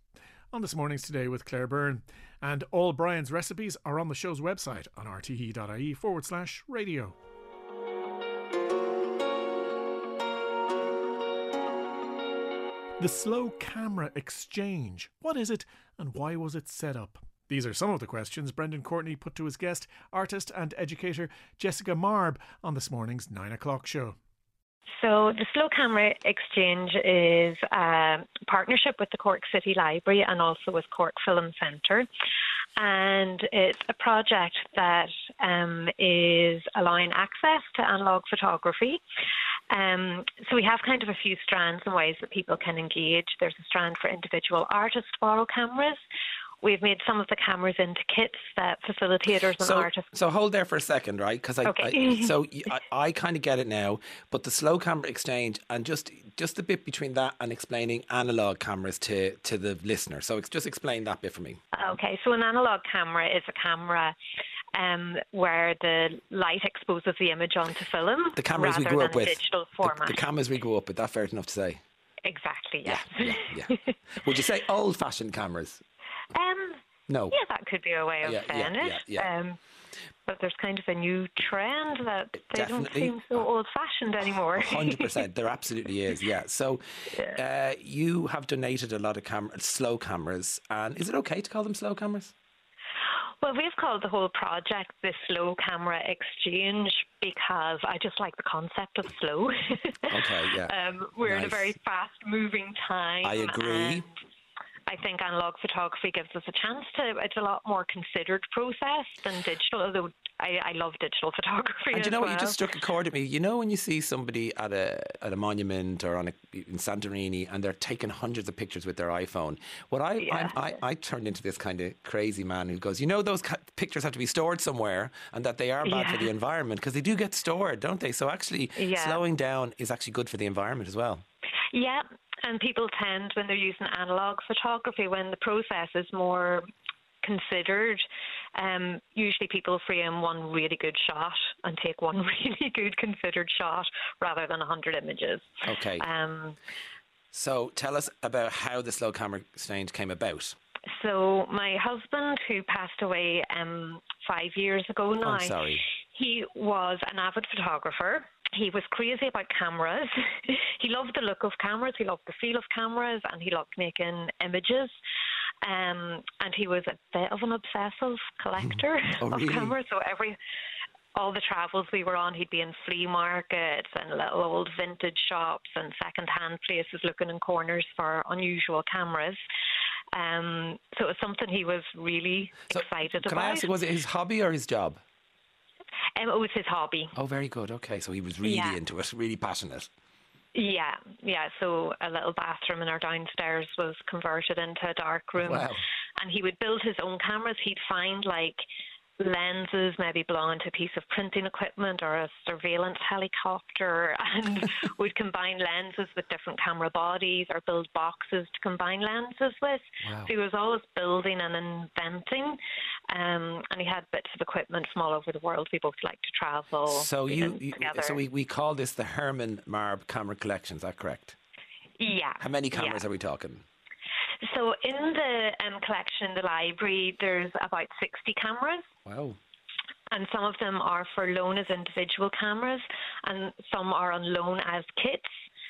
on This Morning's Today with Claire Byrne. And all Brian's recipes are on the show's website on rte.ie forward slash radio. The Slow Camera Exchange. What is it, and why was it set up? These are some of the questions Brendan Courtney put to his guest, artist and educator Jessica Marb, on this morning's nine o'clock show. So the Slow Camera Exchange is a partnership with the Cork City Library and also with Cork Film Centre. And it's a project that um, is allowing access to analogue photography. Um, so we have kind of a few strands and ways that people can engage. There's a strand for individual artist borrow cameras. We've made some of the cameras into kits that facilitators and so, artists... So hold there for a second, right? Because I, okay. I, so I, I kind of get it now, but the Slow Camera Exchange, and just just the bit between that and explaining analogue cameras to, to the listener. So just explain that bit for me. Okay, so an analogue camera is a camera um, where the light exposes the image onto film the cameras rather we grew than up with. digital format. The, the cameras we grew up with, that's fair enough to say. Exactly, yes. Yeah, yeah, yeah. Would you say old-fashioned cameras? Um, no. Yeah, that could be a way of yeah, saying yeah, it. Yeah, yeah. Um, but there's kind of a new trend that they Definitely. don't seem so old-fashioned anymore. one hundred percent. There absolutely is, yeah. So yeah. Uh, you have donated a lot of cam- slow cameras. And is it okay to call them slow cameras? Well, we've called the whole project the Slow Camera Exchange because I just like the concept of slow. Okay, yeah. um, we're nice. in a very fast-moving time. I agree. I think analogue photography gives us a chance to, it's a lot more considered process than digital, although I, I love digital photography. And you know what, well. you just struck a chord at me. You know when you see somebody at a at a monument or on a, in Santorini, and they're taking hundreds of pictures with their iPhone. What I, yeah. I, I, I turned into this kind of crazy man who goes, you know those ca- pictures have to be stored somewhere, and that they are bad yeah. for the environment, because they do get stored, don't they? So actually yeah. slowing down is actually good for the environment as well. Yeah. And people tend, when they're using analogue photography, when the process is more considered, um, usually people frame one really good shot and take one really good considered shot rather than one hundred images. Okay. Um, so tell us about how the Slow Camera Exchange came about. So my husband, who passed away um, five years ago now, I'm sorry. he was an avid photographer. He was crazy about cameras. He loved the look of cameras, he loved the feel of cameras, and he loved making images. Um, and he was a bit of an obsessive collector oh, of really? cameras. So every all the travels we were on, he'd be in flea markets and little old vintage shops and second-hand places looking in corners for unusual cameras. Um, so it was something he was really so excited can about. Can I ask, was it his hobby or his job? Um, it was his hobby. Oh, very good. Okay, so he was really yeah. into it, really passionate. Yeah, yeah. So a little bathroom in our downstairs was converted into a dark room. Wow. And he would build his own cameras. He'd find, like, lenses maybe belonging to a piece of printing equipment or a surveillance helicopter, and would combine lenses with different camera bodies or build boxes to combine lenses with. Wow. So he was always building and inventing, um, and he had bits of equipment from all over the world. We both like to travel. So you, you so we, we call this the Herman Marb Camera Collection, is that correct? Yeah. How many cameras yeah. are we talking? So in the um, collection in the library, there's about sixty cameras. Wow. And some of them are for loan as individual cameras, and some are on loan as kits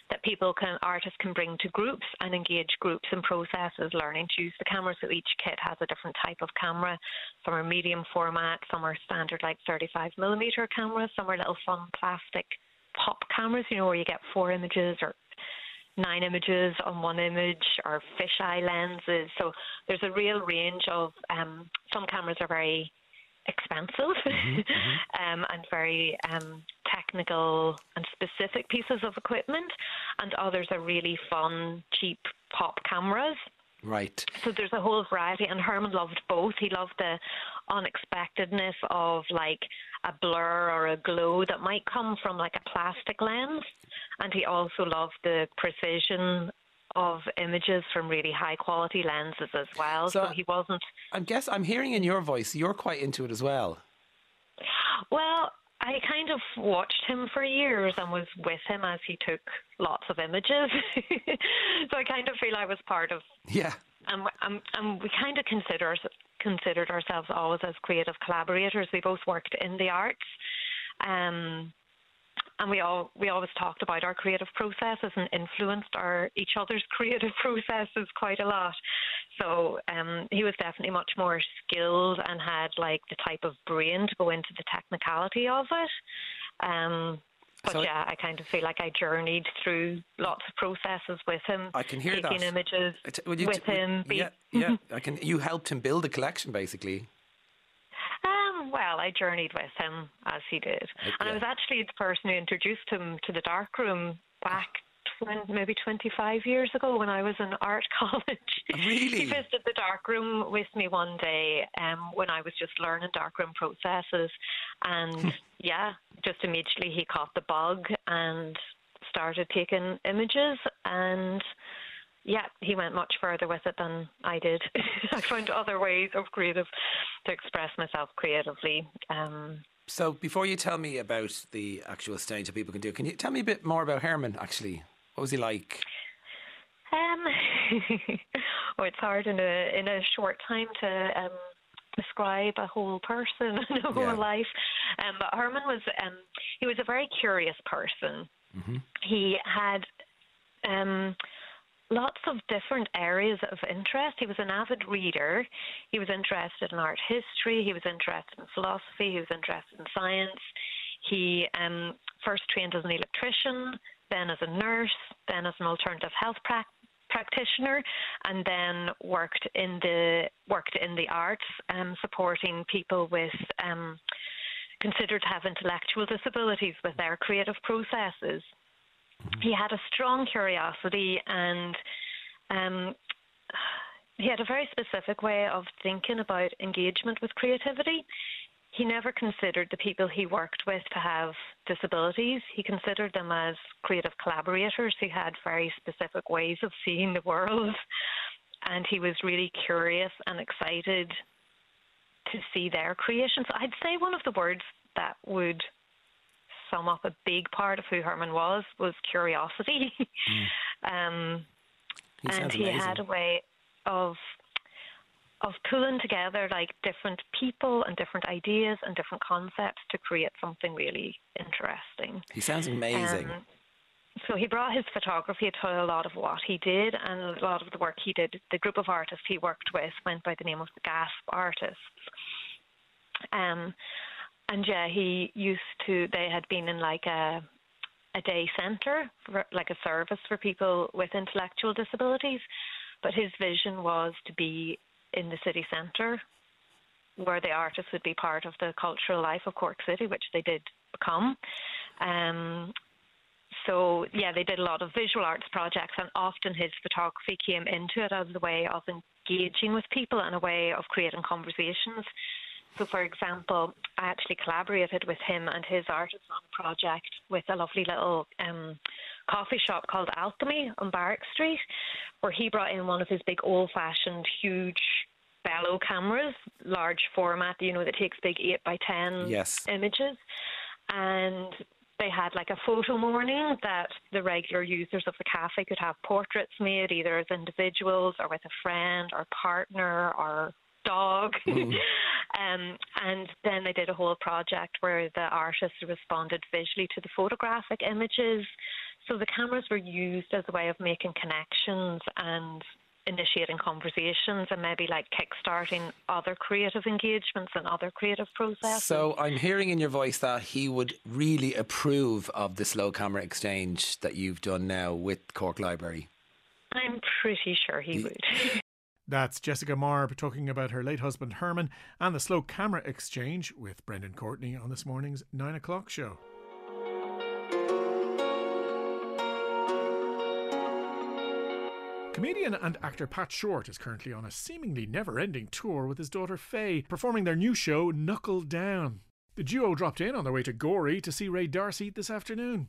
that people can, artists can bring to groups and engage groups in processes, learning to use the camera. So each kit has a different type of camera. Some are medium format, some are standard like thirty-five millimeter cameras, some are little fun plastic pop cameras, you know, where you get four images or nine images on one image, or fisheye lenses. So there's a real range of, um, some cameras are very expansive mm-hmm, mm-hmm. um, and very um, technical and specific pieces of equipment, and others are really fun, cheap pop cameras. Right. So there's a whole variety, and Herman loved both. He loved the unexpectedness of like a blur or a glow that might come from like a plastic lens, and he also loved the precision of images from really high quality lenses as well. So, so he wasn't. I guess I'm hearing in your voice you're quite into it as well. Well, I kind of watched him for years and was with him as he took lots of images. So I kind of feel I was part of... Yeah. And, and, and we kind of consider, considered ourselves always as creative collaborators. We both worked in the arts. Um, and we all we always talked about our creative processes and influenced our each other's creative processes quite a lot. So um, he was definitely much more skilled and had like the type of brain to go into the technicality of it. Um, but so yeah, I kind of feel like I journeyed through lots of processes with him. I can hear that. Taking images t- with t- him. Be- yeah, yeah. I can. You helped him build a collection, basically. Um, well, I journeyed with him as he did. Okay. And I was actually the person who introduced him to the darkroom back tw- maybe twenty-five years ago when I was in art college. Really? He visited the darkroom with me one day um, when I was just learning darkroom processes. And yeah, just immediately he caught the bug and started taking images, and... yeah, he went much further with it than I did. I found other ways of creative to express myself creatively. Um, so before you tell me about the actual stage that people can do, can you tell me a bit more about Herman, actually? What was he like? Um, oh, it's hard in a, in a short time to um, describe a whole person and a whole yeah. life. Um, but Herman was, um, he was a very curious person. Mm-hmm. He had... Um, lots of different areas of interest. He was an avid reader. He was interested in art history. He was interested in philosophy. He was interested in science. He um, first trained as an electrician, then as a nurse, then as an alternative health pra- practitioner, and then worked in the worked in the arts, um, supporting people with um, considered to have intellectual disabilities with their creative processes. He had a strong curiosity, and um, he had a very specific way of thinking about engagement with creativity. He never considered the people he worked with to have disabilities. He considered them as creative collaborators who had very specific ways of seeing the world. And he was really curious and excited to see their creations. I'd say one of the words that would sum up a big part of who Herman was was curiosity. mm. um, he and he amazing. had a way of of pulling together like different people and different ideas and different concepts to create something really interesting. He sounds amazing. Um, so he brought his photography to a lot of what he did, and a lot of the work he did, the group of artists he worked with went by the name of the Gasp Artists. Um And yeah, he used to, they had been in like a a day centre, like a service for people with intellectual disabilities. But his vision was to be in the city centre where the artists would be part of the cultural life of Cork City, which they did become. Um, so yeah, they did a lot of visual arts projects, and often his photography came into it as a way of engaging with people and a way of creating conversations. So, for example, I actually collaborated with him and his artists on a project with a lovely little um, coffee shop called Alchemy on Barrack Street, where he brought in one of his big old-fashioned, huge bellow cameras, large format, you know, that takes big eight by ten yes. images. And they had like a photo morning that the regular users of the cafe could have portraits made, either as individuals or with a friend or partner or dog. Mm. Um, and then they did a whole project where the artists responded visually to the photographic images. So the cameras were used as a way of making connections and initiating conversations, and maybe like kickstarting other creative engagements and other creative processes. So I'm hearing in your voice that he would really approve of the Slow Camera Exchange that you've done now with Cork Library. I'm pretty sure he would. That's Jessica Marb talking about her late husband Herman and the Slow Camera Exchange with Brendan Courtney on this morning's nine o'clock show. Comedian and actor Pat Short is currently on a seemingly never-ending tour with his daughter Faye, performing their new show, Knuckle Down. The duo dropped in on their way to Gorey to see Ray Darcy this afternoon.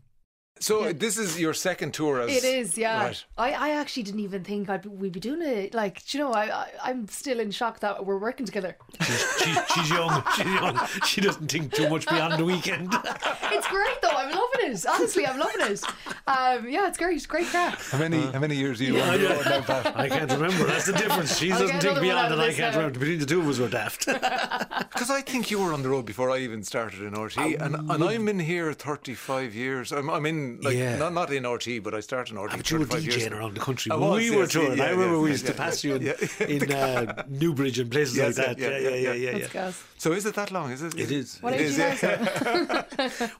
So yeah. This is your second tour as... It is, yeah. Right. I, I actually didn't even think I'd, we'd be doing it. Like, do you know, I, I, I'm still in shock that we're working together. She's, she's, she's, young. she's young. She doesn't think too much beyond the weekend. It's great, though. I'm loving it. Honestly, I'm loving it. Um, yeah, it's great. It's great crack. How many, how many years are you on? Yeah. Yeah. I can't remember. That's the difference. She I'll doesn't think beyond and I can't now. remember. Between the two of us, we're daft. Because I think you were on the road before I even started in R T. Um, and, and I'm in here thirty-five years. I'm, I'm in... Like, yeah. not, not in R T, but I started in R T. But you were DJing around the country. I was, we yes, were touring. Yeah, I remember yeah, we used yeah, to pass yeah, you yeah, in, yeah, in uh, Newbridge and places yes, like that. Yeah, yeah, yeah, yeah. yeah, yeah. So is it that long? Is it? It is. What it is, is yeah.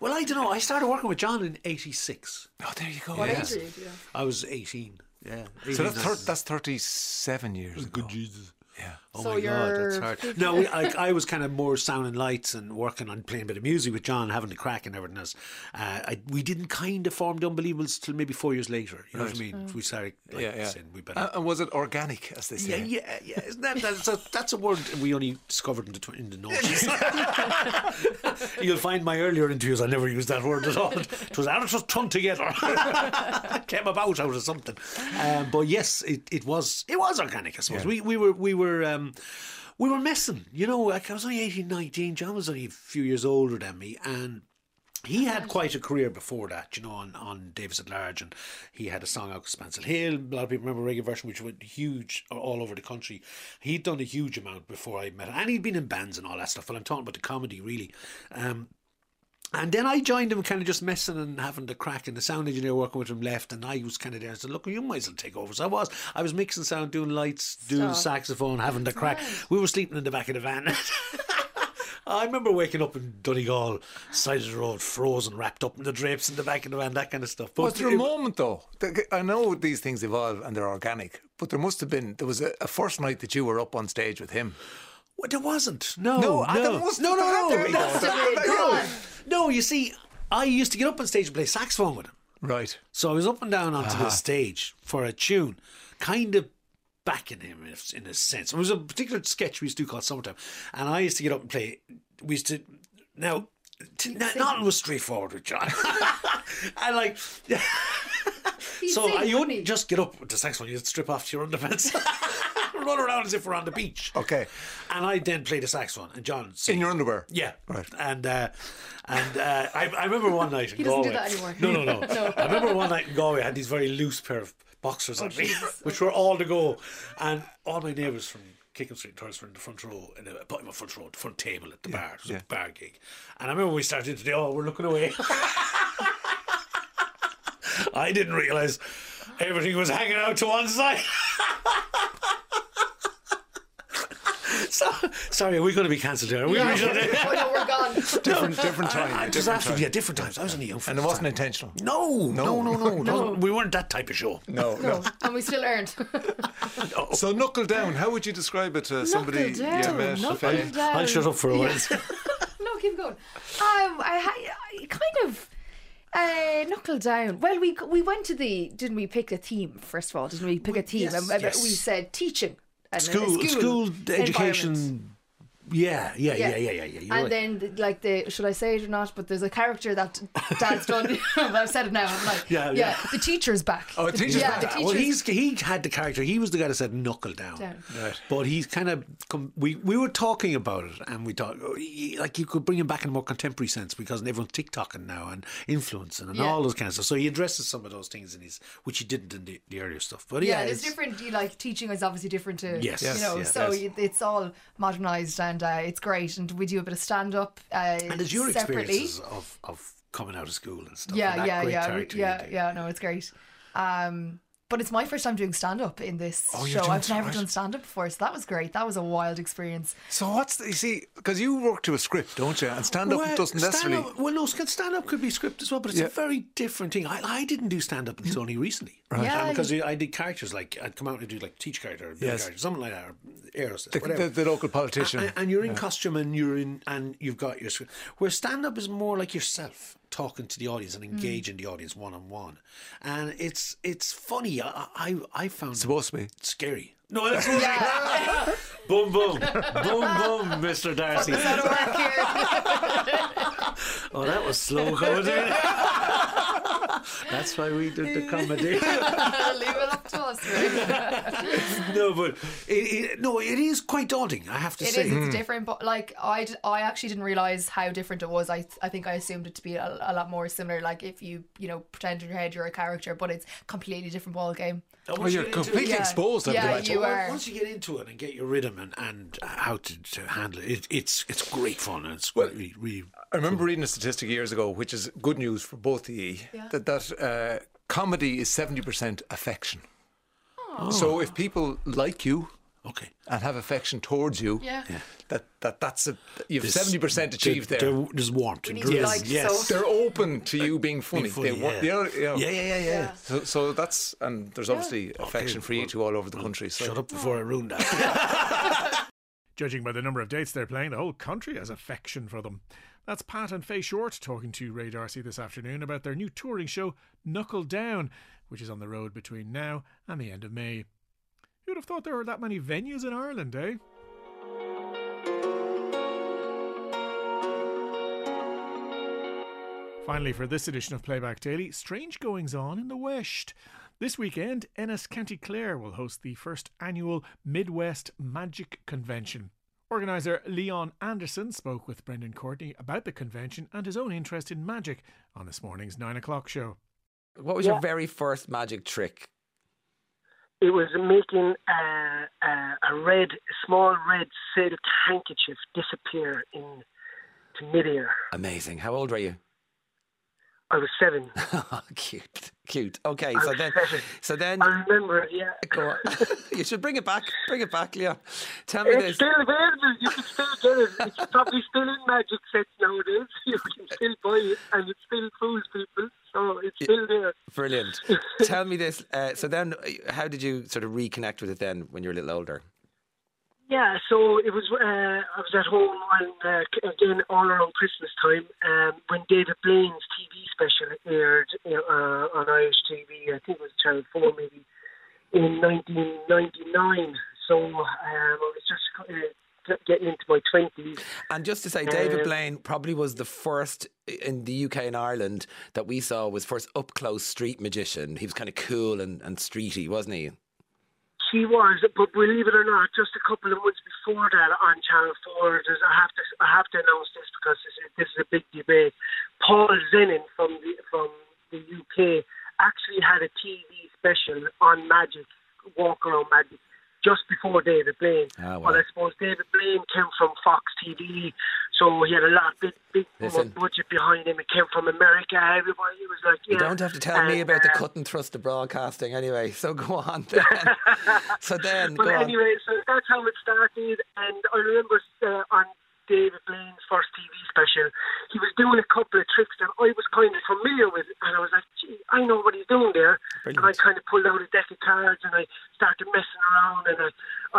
Well, I don't know. I started working with John in eighty-six. Oh, there you go. What yes. age yeah. I was eighteen. Yeah. eighteen so that's, thir that's thirty-seven years ago. Good Jesus. Yeah. Oh so my God, that's hard. No, we, I, I was kind of more sound and lights and working on playing a bit of music with John, having a crack and everything else. Uh, I, we didn't kind of form the Unbelievables till maybe four years later. You right. know what I mean? Mm. We started like, yeah, yeah. saying we better. Uh, and was it organic, as they say? Yeah, yeah, yeah. Isn't that, that's, a, that's a word we only discovered in the, in the noughties. You'll find my earlier interviews, I never used that word at all. It was how it was thrown together. It came about out of something. Um, but yes, it, it was it was organic, I suppose. Yeah. We, we were... We were Um, we were messing, you know. Like I was only eighteen, nineteen. John was only a few years older than me, and he had quite a career before that, you know, on, on Davis at Large, and he had a song out of Spancel Hill. A lot of people remember Reggae Version, which went huge all over the country. He'd done a huge amount before I met him, and he'd been in bands and all that stuff. But I'm talking about the comedy, really. Um, And then I joined him, kind of just messing and having the crack, and the sound engineer working with him left, and I was kind of there. I said, look, you might as well take over. So I was. I was mixing sound, doing lights, doing Stop. saxophone, having the crack. Right. We were sleeping in the back of the van. I remember waking up in Donegal, side of the road, frozen, wrapped up in the drapes in the back of the van, that kind of stuff. But was there a moment, though? I know these things evolve and they're organic, but there must have been, there was a, a first night that you were up on stage with him. Well, there wasn't. No. No, no, there wasn't. No, no, no. No, no, you see, I used to get up on stage and play saxophone with him. Right. So I was up and down onto uh-huh. the stage for a tune, kind of backing him in a sense. It was a particular sketch we used to do called Summertime. And I used to get up and play. We used to... Now, nothing was straightforward with John. And like... So you wouldn't just get up with the saxophone. You'd strip off to your underpants. Run around as if we're on the beach. Okay. And I then played the saxophone and John sang. In your underwear? Yeah. Right. And uh, and uh, I, I remember one night in he Galway. He doesn't do that anymore. No, no, no. no. I remember one night in Galway I had these very loose pair of boxers oh, on me, which were all to go. And all my neighbours from Kickham Street and Torres were in the front row, in the, in the front row, the front table at the yeah, bar. It was yeah. a bar gig. And I remember when we started today, oh, we're looking away. I didn't realise everything was hanging out to one side. So, sorry, are we going to be cancelled here? Are we no, no, we're gone. Different, different time. I, I, just different after, time. Yeah, different times. I was only young. And it wasn't time. intentional. No, no, no, no. no, no. We weren't that type of show. No, no. no. And we still earned. No. So Knuckle Down, how would you describe it to somebody? Knuckle down, yeah, knuckle down. down. I'll shut up for a while. Yeah. No, keep going. Um, I, I kind of... Uh, knuckle down. Well, we we went to the... Didn't we pick a theme, first of all? Didn't we pick we, a theme? Yes, and, yes. We said teaching. And school, school, school education. Yeah, yeah, yeah, yeah, yeah, yeah. yeah. And right. then, the, like the, should I say it or not? But there's a character that Dad's done. I've said it now. I'm like, yeah, yeah, yeah. The teacher's back. Oh, the teacher's yeah, back. The teacher's well, he's he had the character. He was the guy that said knuckle down. down. Right. But he's kind of come, we we were talking about it, and we thought like you could bring him back in a more contemporary sense because everyone's TikToking now and influencing and yeah. all those kinds of stuff. So he addresses some of those things in his, which he didn't in the, the earlier stuff. But yeah, yeah it's, it's different. You like teaching is obviously different to yes, you know. Yes, so yes. it's all modernised and. Uh, it's great, and we do a bit of stand-up uh, and it's your separately. experiences of, of coming out of school and stuff yeah and yeah yeah yeah, yeah no it's great um, But it's my first time doing stand-up in this oh, show. I've stand-up. never done stand-up before, so that was great. That was a wild experience. So what's the... You see, because you work to a script, don't you? And stand-up well, doesn't stand-up, necessarily... Well, no, stand-up could be script as well, but it's yeah. a very different thing. I, I didn't do stand-up until only recently. Right. Yeah, um, because you... I did characters, like, I'd come out and do, like, teach character, or yes. character, something like that, or Aerosmith, the, whatever. The, the local politician. And, and you're in yeah. costume and you're in... And you've got your script. Where stand-up is more like yourself, talking to the audience and engaging mm. the audience one-on-one, and it's it's funny. I I, I found it's supposed to be scary. No, that's yeah. boom boom boom boom, Mister Darcy. Oh, that was slow comedy. That's why we did the comedy. Leave it up to us, right? No, but it, it, no, it is quite daunting, I have to it say. It is, it's mm. different, but like I, I actually didn't realise how different it was. I I think I assumed it to be a, a lot more similar, like if you, you know, pretend in your head you're a character, but it's a completely different ball game. Oh, well, you're, you're completely it, exposed. Yeah, yeah you well, are. Once you get into it and get your rhythm and, and how to, to handle it, it, it's it's great fun. And it's well, really, really I remember cool. reading a statistic years ago, which is good news for both of you, yeah. that that uh, comedy is seventy percent affection. Oh. So if people like you okay. and have affection towards you, yeah. Yeah. that that that's a you've seventy percent achieved there. There's warmth. And yes, like yes. So. They're open to you being funny. Being funny they want, yeah. You know, yeah, yeah, yeah, yeah. yeah. So, so that's and there's obviously yeah. affection okay, for well, you two all over the well, country. So. Shut up before oh. I ruin that. Judging by the number of dates they're playing, the whole country has affection for them. That's Pat and Faye Short talking to Ray Darcy this afternoon about their new touring show, Knuckle Down, which is on the road between now and the end of May. Who'd have thought there were that many venues in Ireland, eh? Finally, for this edition of Playback Daily, strange goings-on in the West. This weekend, Ennis County Clare will host the first annual Midwest Magic Convention. Organiser Leon Anderson spoke with Brendan Courtney about the convention and his own interest in magic on this morning's nine o'clock show. What was yeah. your very first magic trick? It was making uh, uh, a red, small red silk handkerchief disappear into midair. Amazing. How old were you? I was seven. Cute, cute. Okay, I so then, seven. so then. I remember it. Yeah. Go on. You should bring it back. Bring it back, Leon. Tell me it's this. It's still available. You can still get it. It's probably still in magic sets nowadays. You can still buy it, and it still fools people. So it's still there. Brilliant. Tell me this. Uh, so then, how did you sort of reconnect with it then when you were a little older? Yeah, so it was. Uh, I was at home on, uh, again all around Christmas time um, when David Blaine's T V special aired uh, on Irish T V. I think it was Channel Four, maybe in nineteen ninety-nine. So um, I was just uh, getting into my twenties. And just to say, David um, Blaine probably was the first in the U K and Ireland that we saw was first up close street magician. He was kind of cool and, and streety, wasn't he? He was, but believe it or not, just a couple of months before that on Channel Four, there's, I have to I have to announce this because this is, this is a big debate. Paul Zenin from the from the U K actually had a T V special on magic, walk around magic, just before David Blaine. Oh, wow. Well, I suppose David Blaine came from Fox T V, so he had a lot big big Listen. budget behind him. It came from America. Everybody was like, yeah. You don't have to tell and, me about uh, the cut and thrust of broadcasting, anyway. So go on. Then. so then, but go anyway, on. So that's how it started. And I remember uh, on David Blaine's first T V special, he was doing a couple of tricks that I was kind of familiar with, and I was like, gee, I know what he's doing there. Brilliant. And I kind of pulled out a deck of cards and I started messing around, and I,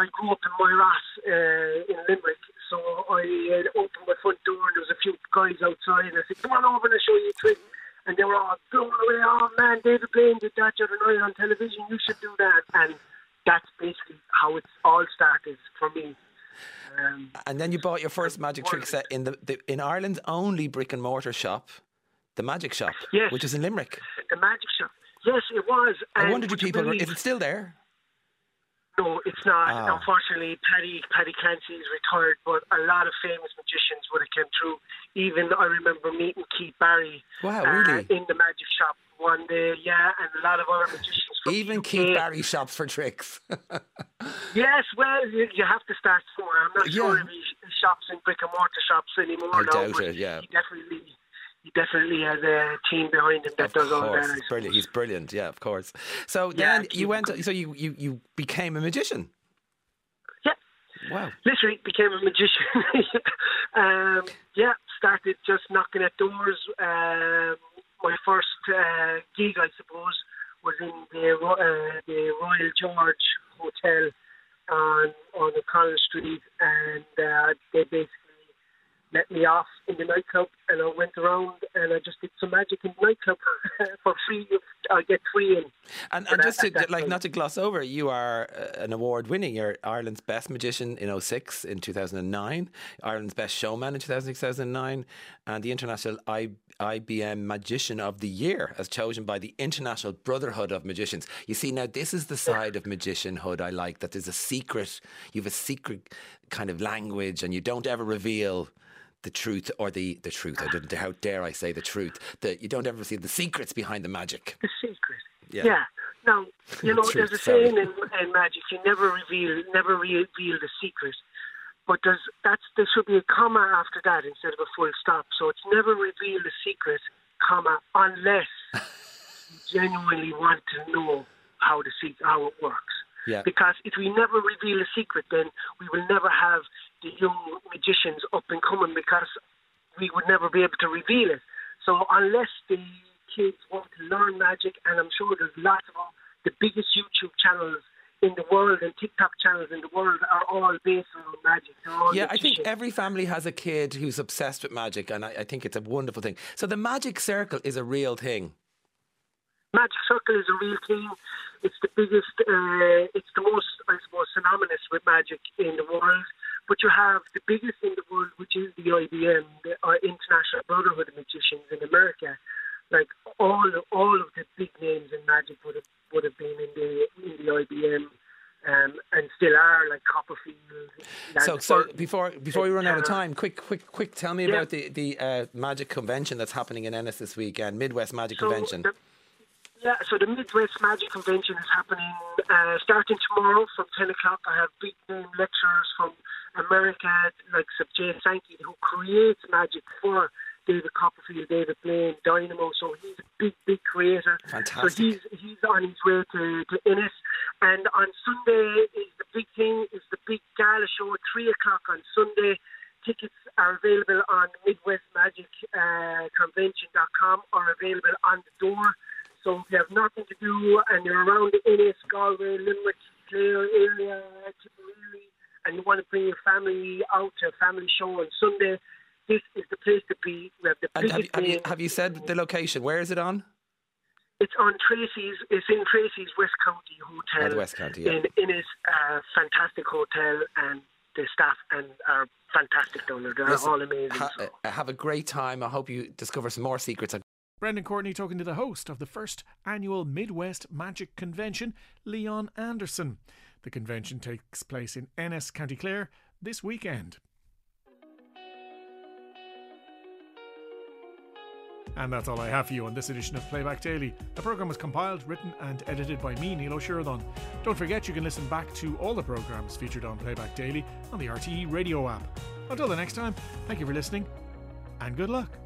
I grew up in Moyras uh, in Limerick, so I uh, opened my front door and there was a few guys outside, and I said, come on over and I'll show you a trick. And they were all blown away. Oh man, David Blaine did that the other night on television, you should do that. And that's basically how it's all started for me. Um, and then you bought your first magic trick set in the, the in Ireland's only brick and mortar shop, the Magic Shop, yes, which is in Limerick. The Magic Shop, yes, it was. I um, wonder do people believe, is it still there? No, it's not. Oh. Unfortunately, Paddy Paddy Clancy is retired, but a lot of famous magicians would have come through. Even I remember meeting Keith Barry. Wow, really? Uh, in the Magic Shop one day, yeah, and a lot of other magicians. Even Keith Barry shops for tricks. Yes, well, you, you have to start somewhere. I'm not yeah. sure if he shops in brick and mortar shops anymore. I now, doubt but it, yeah. He definitely, he definitely has a team behind him that of does course. all that. Brilliant. He's brilliant. Yeah, of course. So yeah, then you went. To, so you, you you became a magician. Yeah. Wow. Literally became a magician. um, yeah. Started just knocking at doors. Um, my first uh, gig, I suppose, was in the uh, the Royal George Hotel on on O'Connell Street, and uh, they basically let me off in the nightclub, and I went around and I just did some magic in the nightclub for free. I get free in. And, and just that, to that like time. Not to gloss over, you are an award-winning. You're Ireland's best magician in oh six, in two thousand nine, Ireland's best showman in two thousand six, two thousand nine, and the international I, I B M Magician of the Year, as chosen by the International Brotherhood of Magicians. You see, now this is the side of magicianhood I like. That there's a secret. You have a secret kind of language, and you don't ever reveal the truth, or the, the truth, I didn't, how dare I say the truth, that you don't ever see the secrets behind the magic. The secret, yeah. yeah. Now, you know, the truth, there's a sorry. saying in, in magic, you never reveal never reveal the secret, but there's, that's, there should be a comma after that instead of a full stop, so it's never reveal the secret, comma, unless you genuinely want to know how, the se- how it works. Yeah. Because if we never reveal a secret, then we will never have the young magicians up and coming, because we would never be able to reveal it. So unless the kids want to learn magic, and I'm sure there's lots of them, the biggest YouTube channels in the world and TikTok channels in the world are all based on magic. Yeah, magicians. I think every family has a kid who's obsessed with magic, and I, I think it's a wonderful thing. So the magic circle is a real thing. Magic circle is a real thing. It's the biggest, uh, it's the most, I suppose, synonymous with magic in the world. But you have the biggest in the world, which is the I B M, the International Brotherhood of Magicians in America. Like all, all of the big names in magic would have would have been in the in the I B M, um, and still are, like Copperfield. So, so before before we run out of time, quick, quick, quick, tell me yeah. about the the uh, magic convention that's happening in Ennis this weekend, Midwest Magic so Convention. The, Yeah, so the Midwest Magic Convention is happening uh, starting tomorrow from ten o'clock. I have big name lecturers from America, like Sir Jay Sankey, who creates magic for David Copperfield, David Blaine, Dynamo. So he's a big, big creator. Fantastic. So he's, he's on his way to, to Ennis. And on Sunday is the big thing, is the big gala show at three o'clock on Sunday. Tickets are available on midwest magic convention dot com uh, or available on the door. So if you have nothing to do and you're around the Ennis, Galway, Limerick, Clare area, Tipperary, and you want to bring your family out to a family show on Sunday, this is the place to be. We have the and have, you, have, you, have you said the location? Where is it on? It's on Tracy's. It's in Tracy's West County Hotel. Oh, the West County, yeah. In Ennis, uh, fantastic hotel, and the staff and are fantastic down there. They're Listen, all amazing. Ha- so. Have a great time. I hope you discover some more secrets. Brendan Courtney talking to the host of the first annual Midwest Magic Convention, Leon Anderson. The convention takes place in Ennis, County Clare, this weekend. And that's all I have for you on this edition of Playback Daily. The programme was compiled, written and edited by me, Neil O'Sheridan. Don't forget you can listen back to all the programmes featured on Playback Daily on the R T E radio app. Until the next time, thank you for listening and good luck.